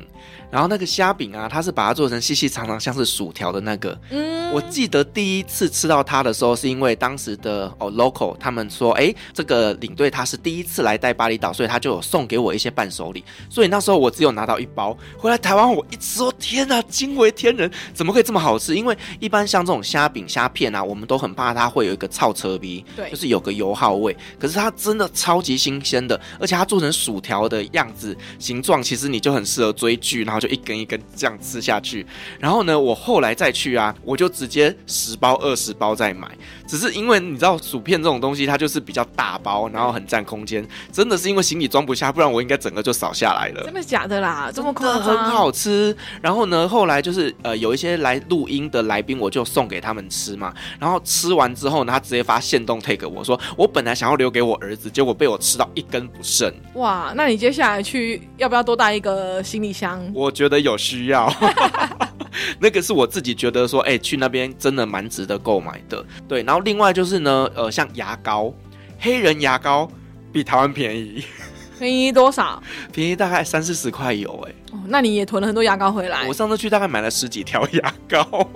然后那个虾饼啊，它是把它做成细细长长像是薯条的那个、嗯、我记得第一次吃到它的时候是因为当时的、哦、local 他们说哎，这个领队他是第一次来带巴厘岛，所以他就有送给我一些伴手礼，所以那时候我只有拿到一包回来台湾，我一吃哦天啊惊为天人，怎么可以这么好吃，因为一般像这种虾饼虾片啊我们都很怕它会有一个臭车鼻，就是有个油耗味，可是它真的超级新鲜的，而且它做成薯条的样子形状，其实你就很适合追剧，然后就一根一根这样吃下去。然后呢我后来再去啊我就直接十包二十包再买，只是因为你知道薯片这种东西它就是比较大包，然后很占空间，真的是因为行李装不下，不然我应该整个就扫下来了。真的假的啦，这么夸张，很好吃。然后呢后来就是呃有一些来录音的来宾我就送给他们吃嘛，然后吃完之后呢他直接发限动 take 我说我本来想要留给我儿子，结果被我吃到一根不剩。哇，那你接下来去要不要多带一个行李箱？我觉得有需要那个是我自己觉得说哎、欸，去那边真的蛮值得购买的。对，然后另外就是呢呃，像牙膏，黑人牙膏比台湾便宜便宜多少？便宜大概三四十块有哎、欸哦。那你也囤了很多牙膏回来。我上次去大概买了十几条牙膏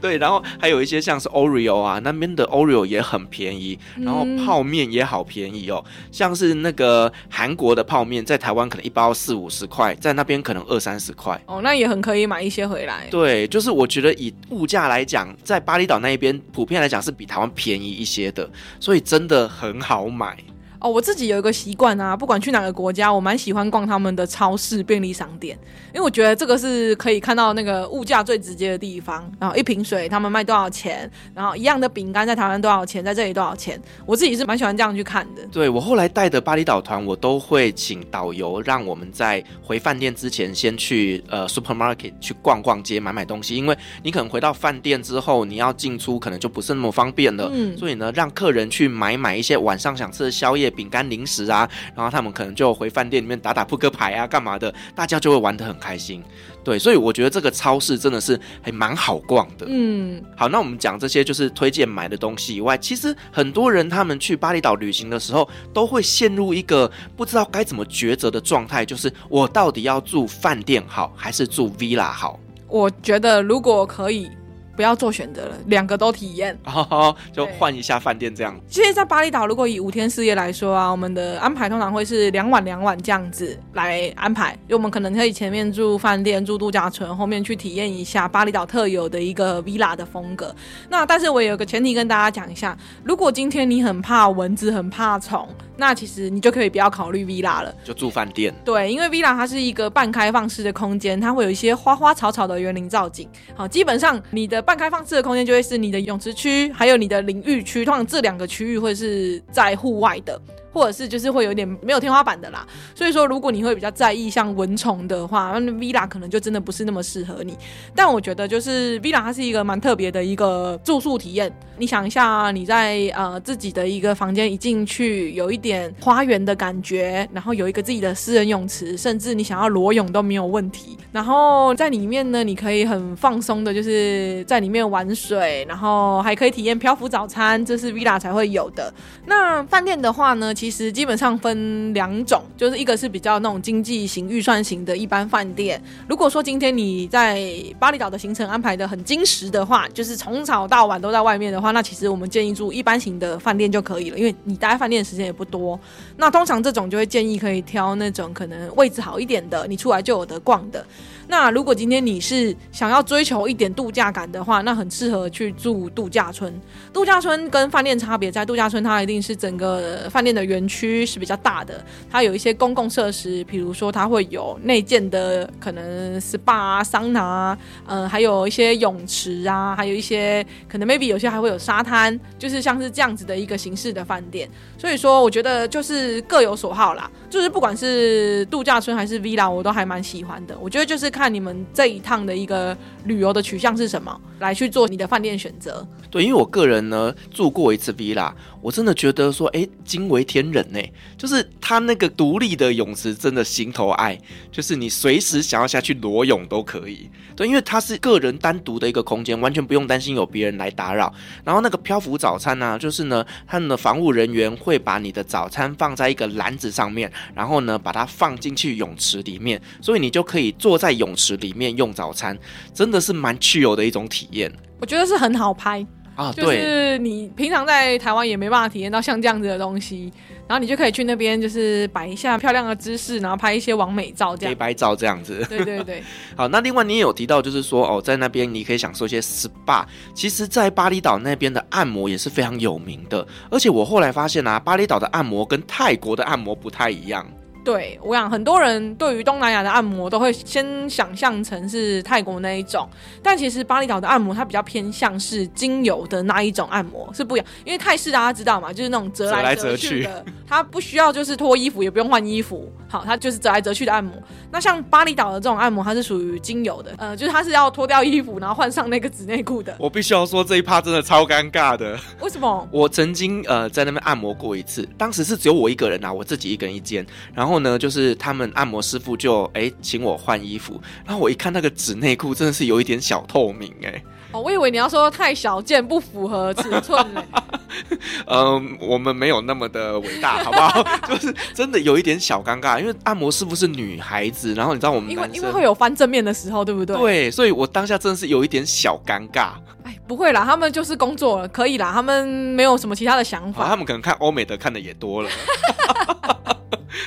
对，然后还有一些像是 Oreo 啊，那边的 Oreo 也很便宜，然后泡面也好便宜哦、嗯、像是那个韩国的泡面在台湾可能一包四五十块，在那边可能二三十块哦，那也很可以买一些回来。对，就是我觉得以物价来讲在巴厘岛那一边普遍来讲是比台湾便宜一些的，所以真的很好买哦。我自己有一个习惯啊，不管去哪个国家我蛮喜欢逛他们的超市便利商店，因为我觉得这个是可以看到那个物价最直接的地方，然后一瓶水他们卖多少钱，然后一样的饼干在台湾多少钱，在这里多少钱，我自己是蛮喜欢这样去看的。对，我后来带的巴厘岛团我都会请导游让我们在回饭店之前先去呃 supermarket 去逛逛街买买东西，因为你可能回到饭店之后你要进出可能就不是那么方便了、嗯、所以呢让客人去买买一些晚上想吃的宵夜饼干零食啊，然后他们可能就回饭店里面打打扑克牌啊干嘛的，大家就会玩得很开心。对，所以我觉得这个超市真的是还蛮好逛的。嗯，好，那我们讲这些就是推荐买的东西以外，其实很多人他们去巴厘岛旅行的时候都会陷入一个不知道该怎么抉择的状态，就是我到底要住饭店好还是住 villa 好。我觉得如果可以不要做选择了，两个都体验、哦、就换一下饭店这样。其实在巴厘岛如果以五天四夜来说啊，我们的安排通常会是两晚两晚这样子来安排，因为我们可能可以前面住饭店住度假村，后面去体验一下巴厘岛特有的一个 villa 的风格。那但是我有个前提跟大家讲一下，如果今天你很怕蚊子很怕虫，那其实你就可以不要考虑 villa 了，就住饭店。对，因为 villa 它是一个半开放式的空间，它会有一些花花草草的园林造景。好，基本上你的半开放式的空间就会是你的泳池区还有你的淋浴区，通常这两个区域会是在户外的，或者是就是会有点没有天花板的啦。所以说如果你会比较在意像蚊虫的话，那 villa 可能就真的不是那么适合你。但我觉得就是 villa 它是一个蛮特别的一个住宿体验。你想一下、啊、你在呃自己的一个房间一进去有一点花园的感觉，然后有一个自己的私人泳池，甚至你想要裸泳都没有问题。然后在里面呢你可以很放松的就是在在里面玩水，然后还可以体验漂浮早餐，这是 villa 才会有的。那饭店的话呢，其实基本上分两种，就是一个是比较那种经济型预算型的一般饭店。如果说今天你在巴厘岛的行程安排的很精实的话，就是从早到晚都在外面的话，那其实我们建议住一般型的饭店就可以了，因为你待在饭店的时间也不多。那通常这种就会建议可以挑那种可能位置好一点的，你出来就有得逛的。那如果今天你是想要追求一点度假感的话，那很适合去住度假村。度假村跟饭店差别在，度假村它一定是整个饭店的园区是比较大的，它有一些公共设施，比如说它会有内建的可能 S P A 啊、桑拿啊、呃、还有一些泳池啊，还有一些可能 maybe 有些还会有沙滩，就是像是这样子的一个形式的饭店。所以说我觉得就是各有所好啦，就是不管是度假村还是 Villa 我都还蛮喜欢的。我觉得就是看你们这一趟的一个旅游的取向是什么，来去做你的饭店选择。对，因为我个人呢住过一次 Villa， 我真的觉得说哎，惊为天人耶，就是它那个独立的泳池真的心头爱，就是你随时想要下去裸泳都可以。对，因为它是个人单独的一个空间，完全不用担心有别人来打扰。然后那个漂浮早餐啊，就是呢他们的防务人员会把你的早餐放在一个篮子上面，然后呢把它放进去泳池里面，所以你就可以坐在泳池里面用早餐，真的是蛮 chill 的一种体验。我觉得是很好拍啊，就是你平常在台湾也没办法体验到像这样子的东西，然后你就可以去那边就是摆一下漂亮的姿势，然后拍一些网美照，这样黑白照这样子。对对对好，那另外你也有提到就是说哦，在那边你可以享受一些 S P A， 其实在巴厘岛那边的按摩也是非常有名的，而且我后来发现啊，巴厘岛的按摩跟泰国的按摩不太一样。对，我想很多人对于东南亚的按摩都会先想象成是泰国那一种，但其实巴厘岛的按摩它比较偏向是精油的那一种按摩，是不一样。因为泰式大家知道嘛，就是那种折来折去的，折来折去它不需要就是脱衣服也不用换衣服，好，它就是折来折去的按摩。那像巴厘岛的这种按摩它是属于精油的，呃，就是它是要脱掉衣服然后换上那个纸内裤的。我必须要说这一趴真的超尴尬的。为什么？我曾经呃在那边按摩过一次，当时是只有我一个人啊，我自己一个人一间，然后呢就是他们按摩师傅就哎请我换衣服，然后我一看那个纸内裤真的是有一点小透明哎、欸。哦，我以为你要说太小件不符合尺寸嘞、欸。嗯，我们没有那么的伟大，好不好？就是真的有一点小尴尬，因为按摩师傅是女孩子，然后你知道我们男生因为因为会有翻正面的时候，对不对？对，所以我当下真的是有一点小尴尬。哎，不会啦，他们就是工作了，可以啦，他们没有什么其他的想法。哦、他们可能看欧美的看的也多了。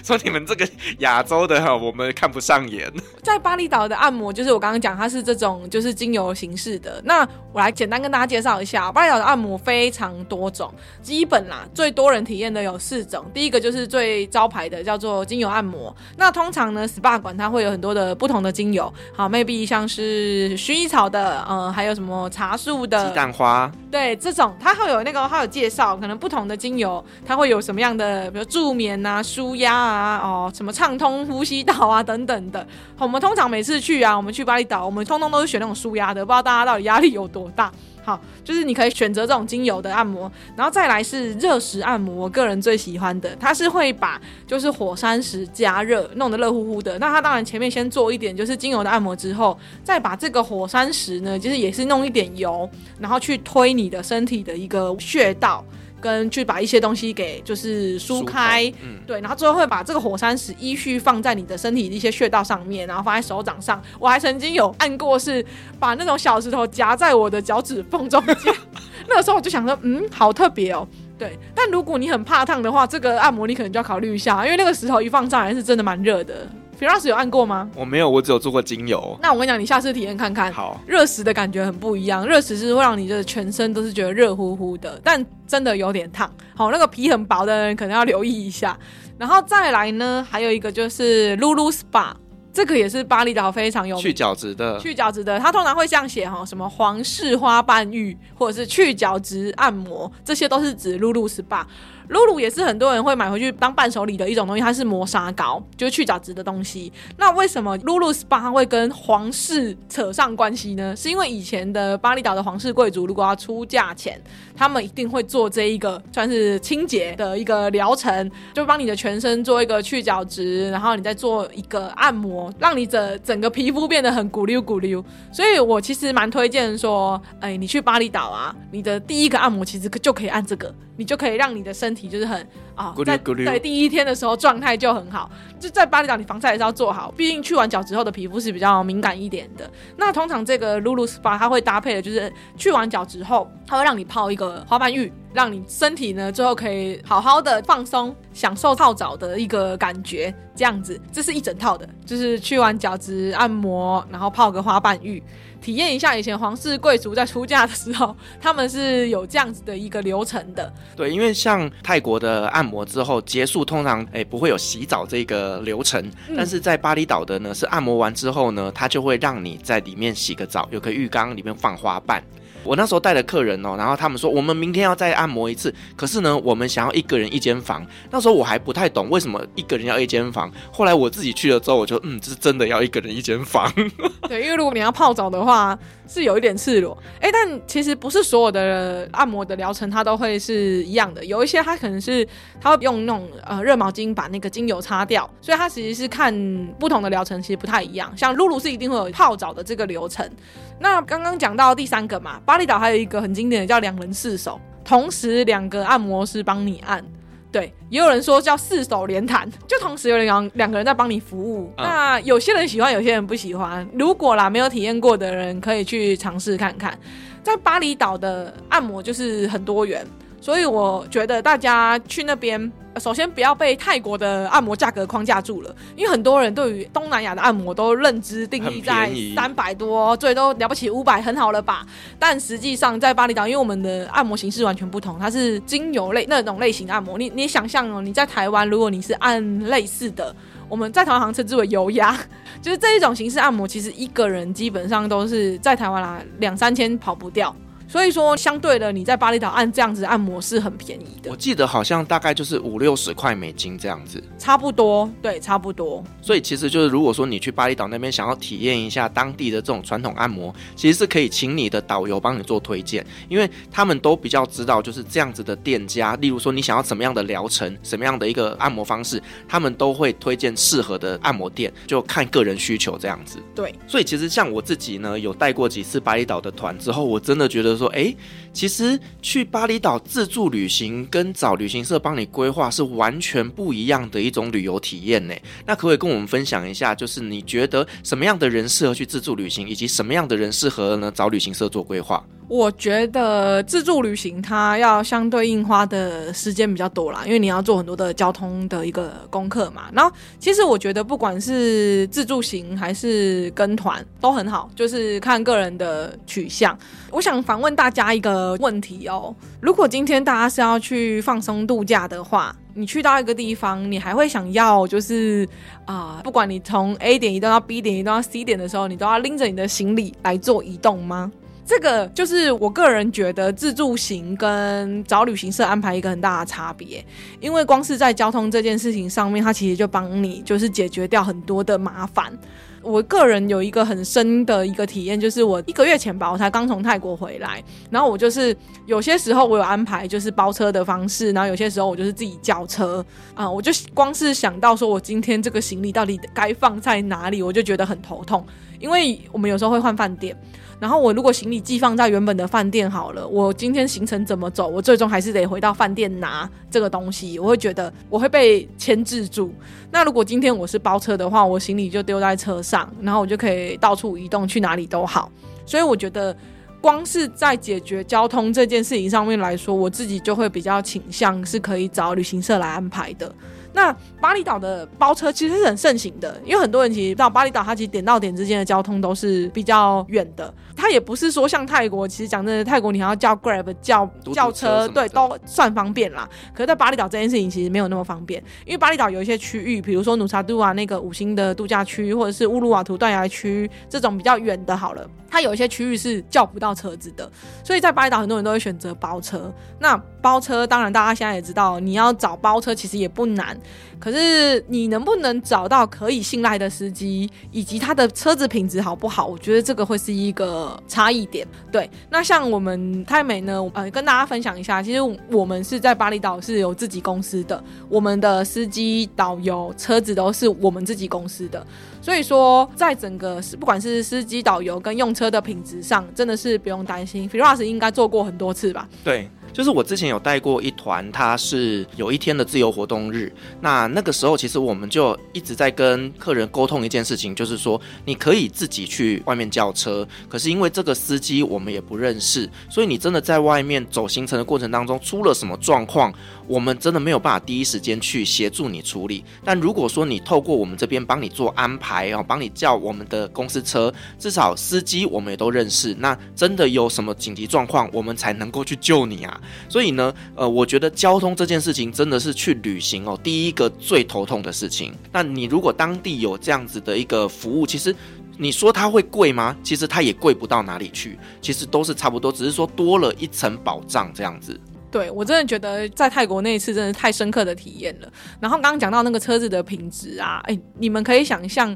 说你们这个亚洲的我们看不上眼。在巴厘岛的按摩就是我刚刚讲它是这种就是精油形式的，那我来简单跟大家介绍一下巴厘岛的按摩非常多种，基本啦最多人体验的有四种。第一个就是最招牌的叫做精油按摩，那通常呢 S P A 馆它会有很多的不同的精油，好 maybe 像是薰衣草的、呃、还有什么茶树的鸡蛋花，对，这种它会有那个它有介绍可能不同的精油它会有什么样的，比如助眠啊舒压啊、哦、什么畅通呼吸道啊等等的。我们通常每次去啊，我们去巴厘岛我们通通都是选那种舒压的，不知道大家到底压力有多大。好，就是你可以选择这种精油的按摩，然后再来是热石按摩，我个人最喜欢的，它是会把就是火山石加热弄得热乎乎的，那它当然前面先做一点就是精油的按摩之后，再把这个火山石呢就是也是弄一点油，然后去推你的身体的一个穴道跟去把一些东西给就是梳开，嗯、对，然后最后会把这个火山石依序放在你的身体的一些穴道上面，然后放在手掌上。我还曾经有按过是把那种小石头夹在我的脚趾缝中间，那个时候我就想说，嗯，好特别哦。对，但如果你很怕烫的话，这个按摩你可能就要考虑一下，因为那个石头一放上来是真的蛮热的。Firas 有按过吗？我没有，我只有做过精油。那我跟你讲，你下次体验看看。好，热石的感觉很不一样，热石是会让你的全身都是觉得热乎乎的，但真的有点烫。好，那个皮很薄的人可能要留意一下。然后再来呢，还有一个就是露露 S P A。这个也是巴厘岛非常有名去角质的，去角质的，它通常会这样写哈，什么皇室花瓣浴或者是去角质按摩，这些都是指露露 S P A。露露也是很多人会买回去当伴手礼的一种东西，它是磨砂膏，就是去角质的东西。那为什么露露 S P A 它会跟皇室扯上关系呢？是因为以前的巴厘岛的皇室贵族如果要出嫁前，他们一定会做这一个算是清洁的一个疗程，就帮你的全身做一个去角质，然后你再做一个按摩，让你整整个皮肤变得很咕溜咕溜。所以我其实蛮推荐说、欸、你去巴厘岛啊，你的第一个按摩其实就可以按这个，你就可以让你的身体就是很、哦、咕溜咕溜，在第一天的时候状态就很好。就在巴厘岛你防晒也是要做好，毕竟去完脚趾后的皮肤是比较敏感一点的。那通常这个露露 S P A 它会搭配的就是去完脚趾后它会让你泡一个花瓣浴，让你身体呢最后可以好好的放松，享受泡澡的一个感觉，这样子。这是一整套的，就是去完角质按摩，然后泡个花瓣浴，体验一下以前皇室贵族在出嫁的时候他们是有这样子的一个流程的。对，因为像泰国的按摩之后结束通常、欸、不会有洗澡这个流程、嗯、但是在巴厘岛的呢是按摩完之后呢它就会让你在里面洗个澡，有个浴缸里面放花瓣。我那时候带了客人哦，然后他们说我们明天要再按摩一次，可是呢我们想要一个人一间房。那时候我还不太懂为什么一个人要一间房，后来我自己去了之后我就嗯，这是真的要一个人一间房对，因为如果你要泡澡的话是有一点赤裸、欸、但其实不是所有的按摩的疗程它都会是一样的，有一些它可能是它会用那种呃热毛巾把那个精油擦掉，所以它其实是看不同的疗程其实不太一样。像露露是一定会有泡澡的这个流程。那刚刚讲到第三个嘛，巴厘岛还有一个很经典的叫两人四手，同时两个按摩师帮你按。对，也有人说叫四手连弹，就同时有人两个人在帮你服务、嗯、那有些人喜欢有些人不喜欢，如果啦没有体验过的人可以去尝试看看。在巴厘岛的按摩就是很多元，所以我觉得大家去那边首先不要被泰国的按摩价格框架住了，因为很多人对于东南亚的按摩都认知定义在三百多，最多了不起五百，很好了吧？但实际上在巴厘岛，因为我们的按摩形式完全不同，它是精油类那种类型的按摩。你你想象哦，你在台湾，如果你是按类似的，我们在台湾好像称之为油压，就是这一种形式按摩，其实一个人基本上都是在台湾啦两三千跑不掉。所以说相对的你在巴厘岛按这样子按摩是很便宜的，我记得好像大概就是五六十块美金这样子，差不多。对，差不多。所以其实就是如果说你去巴厘岛那边想要体验一下当地的这种传统按摩，其实是可以请你的导游帮你做推荐，因为他们都比较知道就是这样子的店家，例如说你想要什么样的疗程，什么样的一个按摩方式，他们都会推荐适合的按摩店，就看个人需求这样子。对，所以其实像我自己呢有带过几次巴厘岛的团之后，我真的觉得说哎，其实去巴厘岛自助旅行跟找旅行社帮你规划是完全不一样的一种旅游体验呢。那可不可以跟我们分享一下，就是你觉得什么样的人适合去自助旅行，以及什么样的人适合呢找旅行社做规划？我觉得自助旅行它要相对应花的时间比较多啦，因为你要做很多的交通的一个功课嘛。然后其实我觉得不管是自助行还是跟团都很好，就是看个人的取向。我想反问大家一个问题哦，如果今天大家是要去放松度假的话，你去到一个地方你还会想要就是、呃、不管你从 A 点移动到 B 点移动到 C 点的时候，你都要拎着你的行李来做移动吗？这个就是我个人觉得自助行跟找旅行社安排一个很大的差别，因为光是在交通这件事情上面，它其实就帮你就是解决掉很多的麻烦。我个人有一个很深的一个体验，就是我一个月前吧，我才刚从泰国回来，然后我就是有些时候我有安排就是包车的方式，然后有些时候我就是自己叫车啊、呃，我就光是想到说我今天这个行李到底该放在哪里，我就觉得很头痛，因为我们有时候会换饭店。然后我如果行李寄放在原本的饭店好了，我今天行程怎么走，我最终还是得回到饭店拿这个东西，我会觉得我会被牵制住。那如果今天我是包车的话，我行李就丢在车上，然后我就可以到处移动，去哪里都好。所以我觉得光是在解决交通这件事情上面来说，我自己就会比较倾向是可以找旅行社来安排的。那巴厘岛的包车其实是很盛行的，因为很多人其实到巴厘岛，它其实点到点之间的交通都是比较远的，它也不是说像泰国，其实讲真的，泰国你还要叫 Grab 叫叫车，对，都算方便啦。可是在巴厘岛这件事情其实没有那么方便，因为巴厘岛有一些区域，比如说努沙杜啊那个五星的度假区，或者是乌鲁瓦图断崖区这种比较远的好了，它有一些区域是叫不到车子的，所以在巴厘岛很多人都会选择包车。那包车当然大家现在也知道，你要找包车其实也不难，可是你能不能找到可以信赖的司机，以及他的车子品质好不好，我觉得这个会是一个差异点。对，那像我们泰美呢、呃、跟大家分享一下，其实我们是在巴厘岛是有自己公司的，我们的司机导游车子都是我们自己公司的，所以说在整个不管是司机导游跟用车的品质上真的是不用担心。 Firas 应该做过很多次吧？对，就是我之前有带过一团，它是有一天的自由活动日，那那个时候其实我们就一直在跟客人沟通一件事情，就是说你可以自己去外面叫车，可是因为这个司机我们也不认识，所以你真的在外面走行程的过程当中出了什么状况，我们真的没有办法第一时间去协助你处理，但如果说你透过我们这边帮你做安排，帮你叫我们的公司车，至少司机我们也都认识，那真的有什么紧急状况我们才能够去救你啊。所以呢呃，我觉得交通这件事情真的是去旅行哦，第一个最头痛的事情。那你如果当地有这样子的一个服务，其实你说它会贵吗？其实它也贵不到哪里去，其实都是差不多，只是说多了一层保障这样子。对，我真的觉得在泰国那一次真的太深刻的体验了。然后刚刚讲到那个车子的品质啊，哎，你们可以想象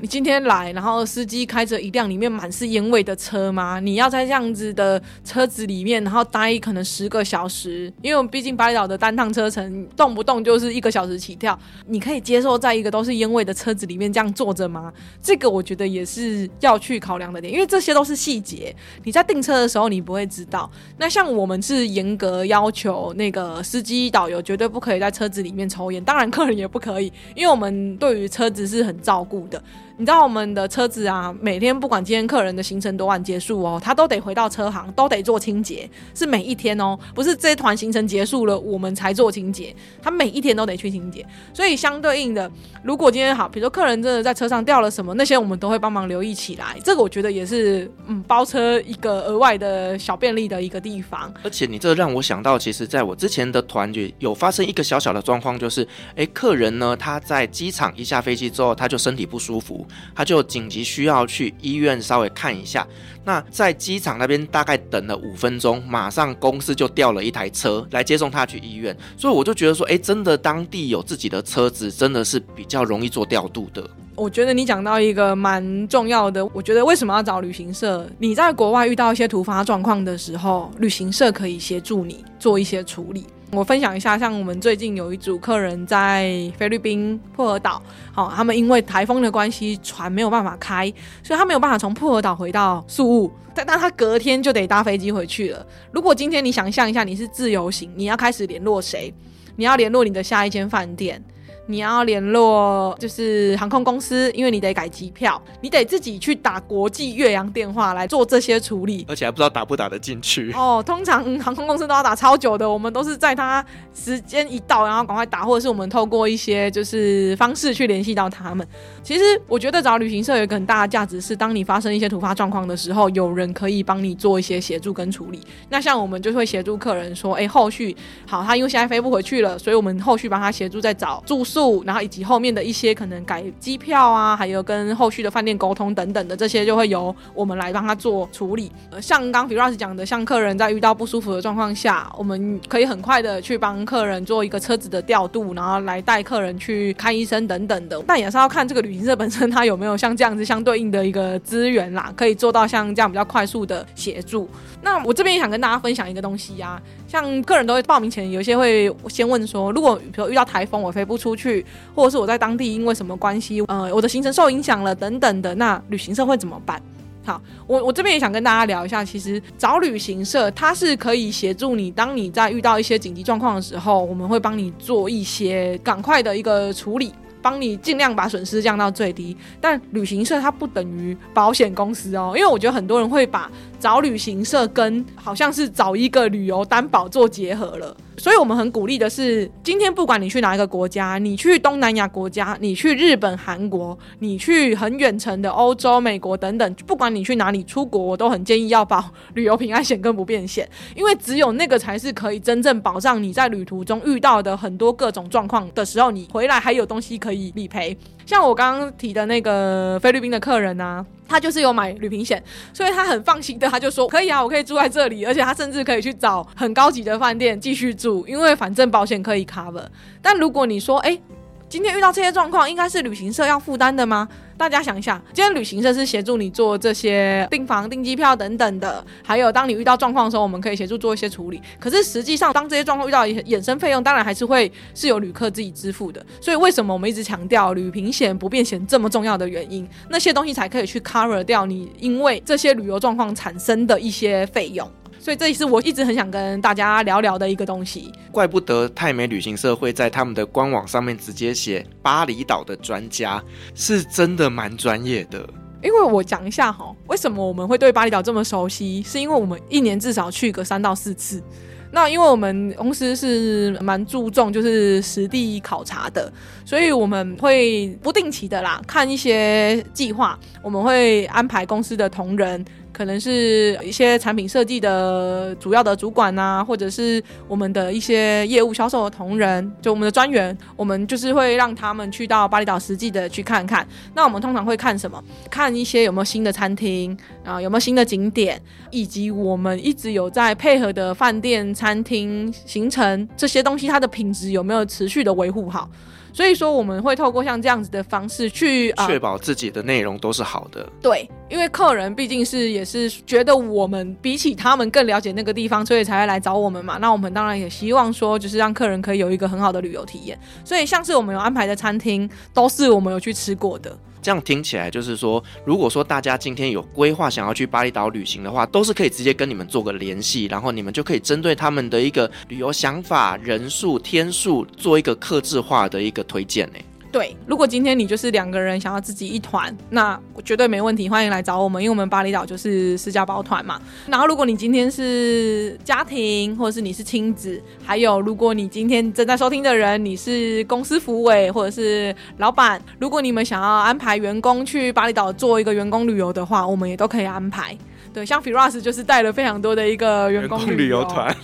你今天来，然后司机开着一辆里面满是烟味的车吗？你要在这样子的车子里面然后待可能十个小时，因为我们毕竟巴厘岛的单趟车程动不动就是一个小时起跳，你可以接受在一个都是烟味的车子里面这样坐着吗？这个我觉得也是要去考量的点，因为这些都是细节，你在订车的时候你不会知道。那像我们是严格要求那个司机导游绝对不可以在车子里面抽烟，当然客人也不可以，因为我们对于车子是很照顾的。你知道我们的车子啊，每天不管今天客人的行程多晚结束哦，他都得回到车行，都得做清洁，是每一天哦，不是这一团行程结束了我们才做清洁，他每一天都得去清洁。所以相对应的，如果今天好比如说客人真的在车上掉了什么，那些我们都会帮忙留意起来，这个我觉得也是嗯，包车一个额外的小便利的一个地方。而且你这让我想到，其实在我之前的团有发生一个小小的状况，就是诶，客人呢他在机场一下飞机之后他就身体不舒服，他就紧急需要去医院稍微看一下，那在机场那边大概等了五分钟，马上公司就调了一台车来接送他去医院。所以我就觉得说哎，真的当地有自己的车子真的是比较容易做调度的。我觉得你讲到一个蛮重要的，我觉得为什么要找旅行社，你在国外遇到一些突发状况的时候，旅行社可以协助你做一些处理。我分享一下，像我们最近有一组客人在菲律宾薄荷岛、哦、他们因为台风的关系船没有办法开，所以他没有办法从薄荷岛回到宿务，但他隔天就得搭飞机回去了。如果今天你想象一下，你是自由行，你要开始联络谁？你要联络你的下一间饭店，你要联络就是航空公司，因为你得改机票，你得自己去打国际越洋电话来做这些处理，而且还不知道打不打得进去哦。通常、嗯、航空公司都要打超久的，我们都是在他时间一到然后赶快打，或者是我们透过一些就是方式去联系到他们。其实我觉得找旅行社有一个很大的价值是，当你发生一些突发状况的时候，有人可以帮你做一些协助跟处理。那像我们就会协助客人说哎，后续好他因为现在飞不回去了，所以我们后续帮他协助再找住宿，然后以及后面的一些可能改机票啊，还有跟后续的饭店沟通等等的，这些就会由我们来帮他做处理、呃、像刚 Firas 讲的，像客人在遇到不舒服的状况下，我们可以很快的去帮客人做一个车子的调度，然后来带客人去看医生等等的。但也是要看这个旅行社本身它有没有像这样子相对应的一个资源啦，可以做到像这样比较快速的协助。那我这边也想跟大家分享一个东西啊，像客人都会报名前有些会先问说，如果比如遇到台风我飞不出去，或者是我在当地因为什么关系、呃、我的行程受影响了等等的，那旅行社会怎么办？好，我我这边也想跟大家聊一下，其实找旅行社它是可以协助你，当你在遇到一些紧急状况的时候，我们会帮你做一些赶快的一个处理，帮你尽量把损失降到最低。但旅行社它不等于保险公司哦，因为我觉得很多人会把找旅行社跟好像是找一个旅游担保做结合了。所以我们很鼓励的是，今天不管你去哪一个国家，你去东南亚国家，你去日本、韩国，你去很远程的欧洲、美国等等，不管你去哪里出国，我都很建议要保旅游平安险跟不便险，因为只有那个才是可以真正保障你在旅途中遇到的很多各种状况的时候，你回来还有东西可以理赔。像我刚刚提的那个菲律宾的客人啊，他就是有买旅平险，所以他很放心的，他就说可以啊，我可以住在这里，而且他甚至可以去找很高级的饭店继续住，因为反正保险可以 cover。 但如果你说哎，今天遇到这些状况应该是旅行社要负担的吗？大家想一下，今天旅行社是协助你做这些订房、订机票等等的，还有当你遇到状况的时候我们可以协助做一些处理，可是实际上当这些状况遇到衍生费用，当然还是会是由旅客自己支付的。所以为什么我们一直强调旅平险、不便险这么重要的原因，那些东西才可以去 cover 掉你因为这些旅游状况产生的一些费用。所以这也是我一直很想跟大家聊聊的一个东西。怪不得泰美旅行社会在他们的官网上面直接写巴厘岛的专家，是真的蛮专业的。因为我讲一下哈，为什么我们会对巴厘岛这么熟悉，是因为我们一年至少去个三到四次。那因为我们公司是蛮注重就是实地考察的，所以我们会不定期的啦看一些计划，我们会安排公司的同仁，可能是一些产品设计的主要的主管啊，或者是我们的一些业务销售的同仁，就我们的专员，我们就是会让他们去到巴厘岛实际的去看看。那我们通常会看什么？看一些有没有新的餐厅、啊、有没有新的景点，以及我们一直有在配合的饭店、餐厅、行程，这些东西它的品质有没有持续的维护好。所以说我们会透过像这样子的方式去、呃、确保自己的内容都是好的。对，因为客人毕竟是也是觉得我们比起他们更了解那个地方，所以才会来找我们嘛。那我们当然也希望说就是让客人可以有一个很好的旅游体验，所以像是我们有安排的餐厅都是我们有去吃过的。这样听起来就是说，如果说大家今天有规划想要去巴厘岛旅行的话，都是可以直接跟你们做个联系，然后你们就可以针对他们的一个旅游想法、人数、天数做一个客制化的一个推荐耶。对，如果今天你就是两个人想要自己一团，那绝对没问题，欢迎来找我们，因为我们巴厘岛就是私家包团嘛。然后如果你今天是家庭，或者是你是亲子，还有如果你今天正在收听的人你是公司福委或者是老板，如果你们想要安排员工去巴厘岛做一个员工旅游的话，我们也都可以安排。对，像 Firas 就是带了非常多的一个员工旅游团。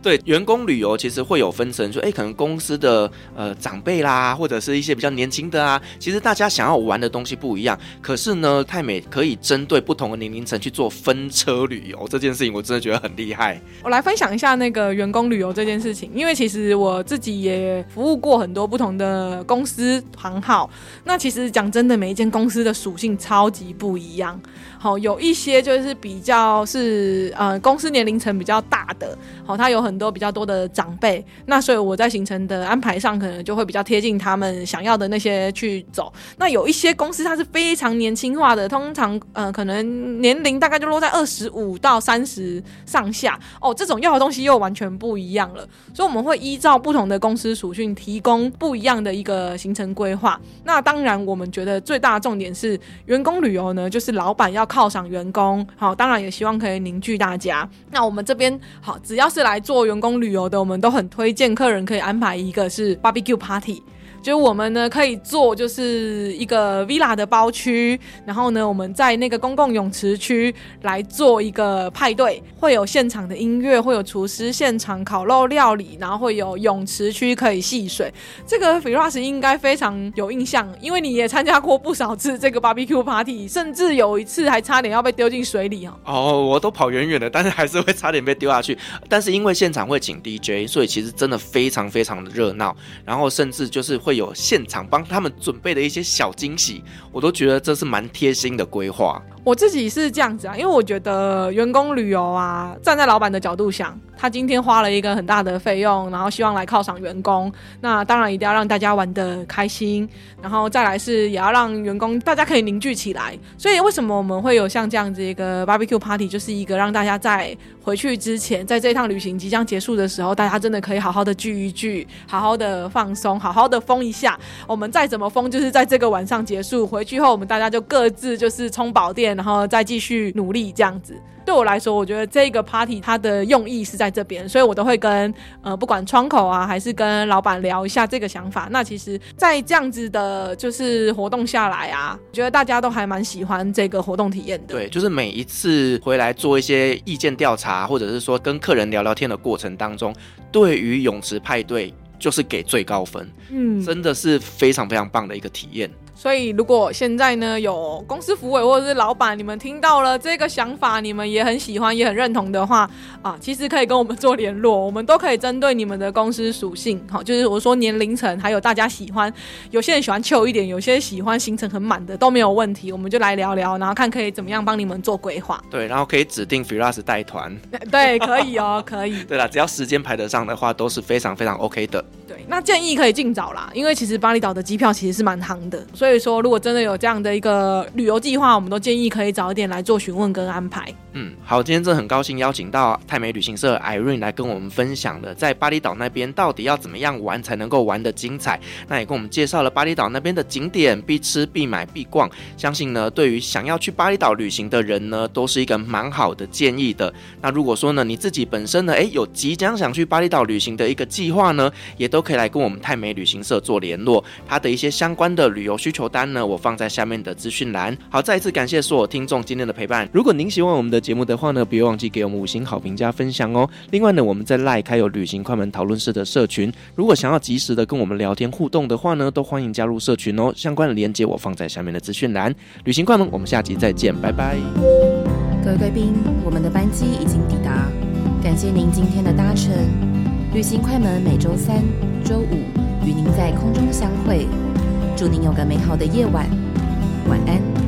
对，员工旅游其实会有分成，就可能公司的、呃、长辈啦，或者是一些比较年轻的啊，其实大家想要玩的东西不一样。可是呢，泰美可以针对不同的年龄层去做分车旅游，这件事情我真的觉得很厉害。我来分享一下那个员工旅游这件事情，因为其实我自己也服务过很多不同的公司行号。那其实讲真的，每一间公司的属性超级不一样。好，有一些就是就是比较是、呃、公司年龄层比较大的、哦、他有很多比较多的长辈，那所以我在行程的安排上可能就会比较贴近他们想要的那些去走。那有一些公司它是非常年轻化的，通常、呃、可能年龄大概就落在二十五到三十上下哦，这种要的东西又完全不一样了。所以我们会依照不同的公司属性提供不一样的一个行程规划。那当然我们觉得最大的重点是员工旅游呢，就是老板要犒赏员工，好，当然也希望可以凝聚大家。那我们这边好，只要是来做员工旅游的，我们都很推荐客人可以安排一个是 barbecue party， 就是我们呢可以做就是一个 villa 的包区，然后呢我们在那个公共泳池区来做一个派对，会有现场的音乐，会有厨师现场烤肉料理，然后会有泳池区可以戏水。这个 Firas 应该非常有印象，因为你也参加过不少次这个 barbecue party， 甚至有一次还差点要被丢进水里。 哦, 哦我都跑远远的，但是还是会差点被丢下去。但是因为现场会请 D J， 所以其实真的非常非常的热闹，然后甚至就是会会有现场帮他们准备的一些小惊喜，我都觉得这是蛮贴心的规划。我自己是这样子啊，因为我觉得员工旅游啊，站在老板的角度想，他今天花了一个很大的费用，然后希望来犒赏员工，那当然一定要让大家玩得开心，然后再来是也要让员工大家可以凝聚起来。所以为什么我们会有像这样子一个 barbecue party， 就是一个让大家在回去之前，在这一趟旅行即将结束的时候，大家真的可以好好的聚一聚，好好的放松，好好的疯一下。我们再怎么疯就是在这个晚上结束，回去后我们大家就各自就是充饱电，然后再继续努力这样子。对我来说，我觉得这个 party 它的用意是在这边，所以我都会跟呃不管窗口啊还是跟老板聊一下这个想法。那其实在这样子的就是活动下来啊，我觉得大家都还蛮喜欢这个活动体验的。对，就是每一次回来做一些意见调查，或者是说跟客人聊聊天的过程当中，对于泳池派对就是给最高分。嗯，真的是非常非常棒的一个体验。所以如果现在呢有公司福委或者是老板，你们听到了这个想法，你们也很喜欢也很认同的话啊，其实可以跟我们做联络，我们都可以针对你们的公司属性，好，就是我说年龄层，还有大家喜欢，有些人喜欢chill一点，有些喜欢行程很满的，都没有问题，我们就来聊聊，然后看可以怎么样帮你们做规划。对，然后可以指定 Firas 带团。对，可以哦，可以。对啦，只要时间排得上的话，都是非常非常 OK 的。对，那建议可以尽早啦，因为其实巴厘岛的机票其实是蛮夯的，所以所以说如果真的有这样的一个旅游计划，我们都建议可以早一点来做询问跟安排。嗯，好，今天真的很高兴邀请到泰美旅行社 Irene 来跟我们分享了在巴厘岛那边到底要怎么样玩才能够玩得精彩，那也跟我们介绍了巴厘岛那边的景点必吃必买必逛，相信呢对于想要去巴厘岛旅行的人呢都是一个蛮好的建议的。那如果说呢你自己本身呢诶有即将想去巴厘岛旅行的一个计划呢，也都可以来跟我们泰美旅行社做联络，它的一些相关的旅游需求单呢我放在下面的资讯栏。好，再一次感谢所有听众今天的陪伴，如果您喜欢我们的节目的话呢，别忘记给我们五星好评加分享哦。另外呢我们在 L I N E 开有旅行快门讨论室的社群，如果想要及时的跟我们聊天互动的话呢，都欢迎加入社群哦，相关的连结我放在下面的资讯栏。旅行快门，我们下集再见，拜拜。各位贵宾，我们的班机已经抵达，感谢您今天的搭乘。旅行快门每周三周五与您在空中相会，祝您有个美好的夜晚，晚安。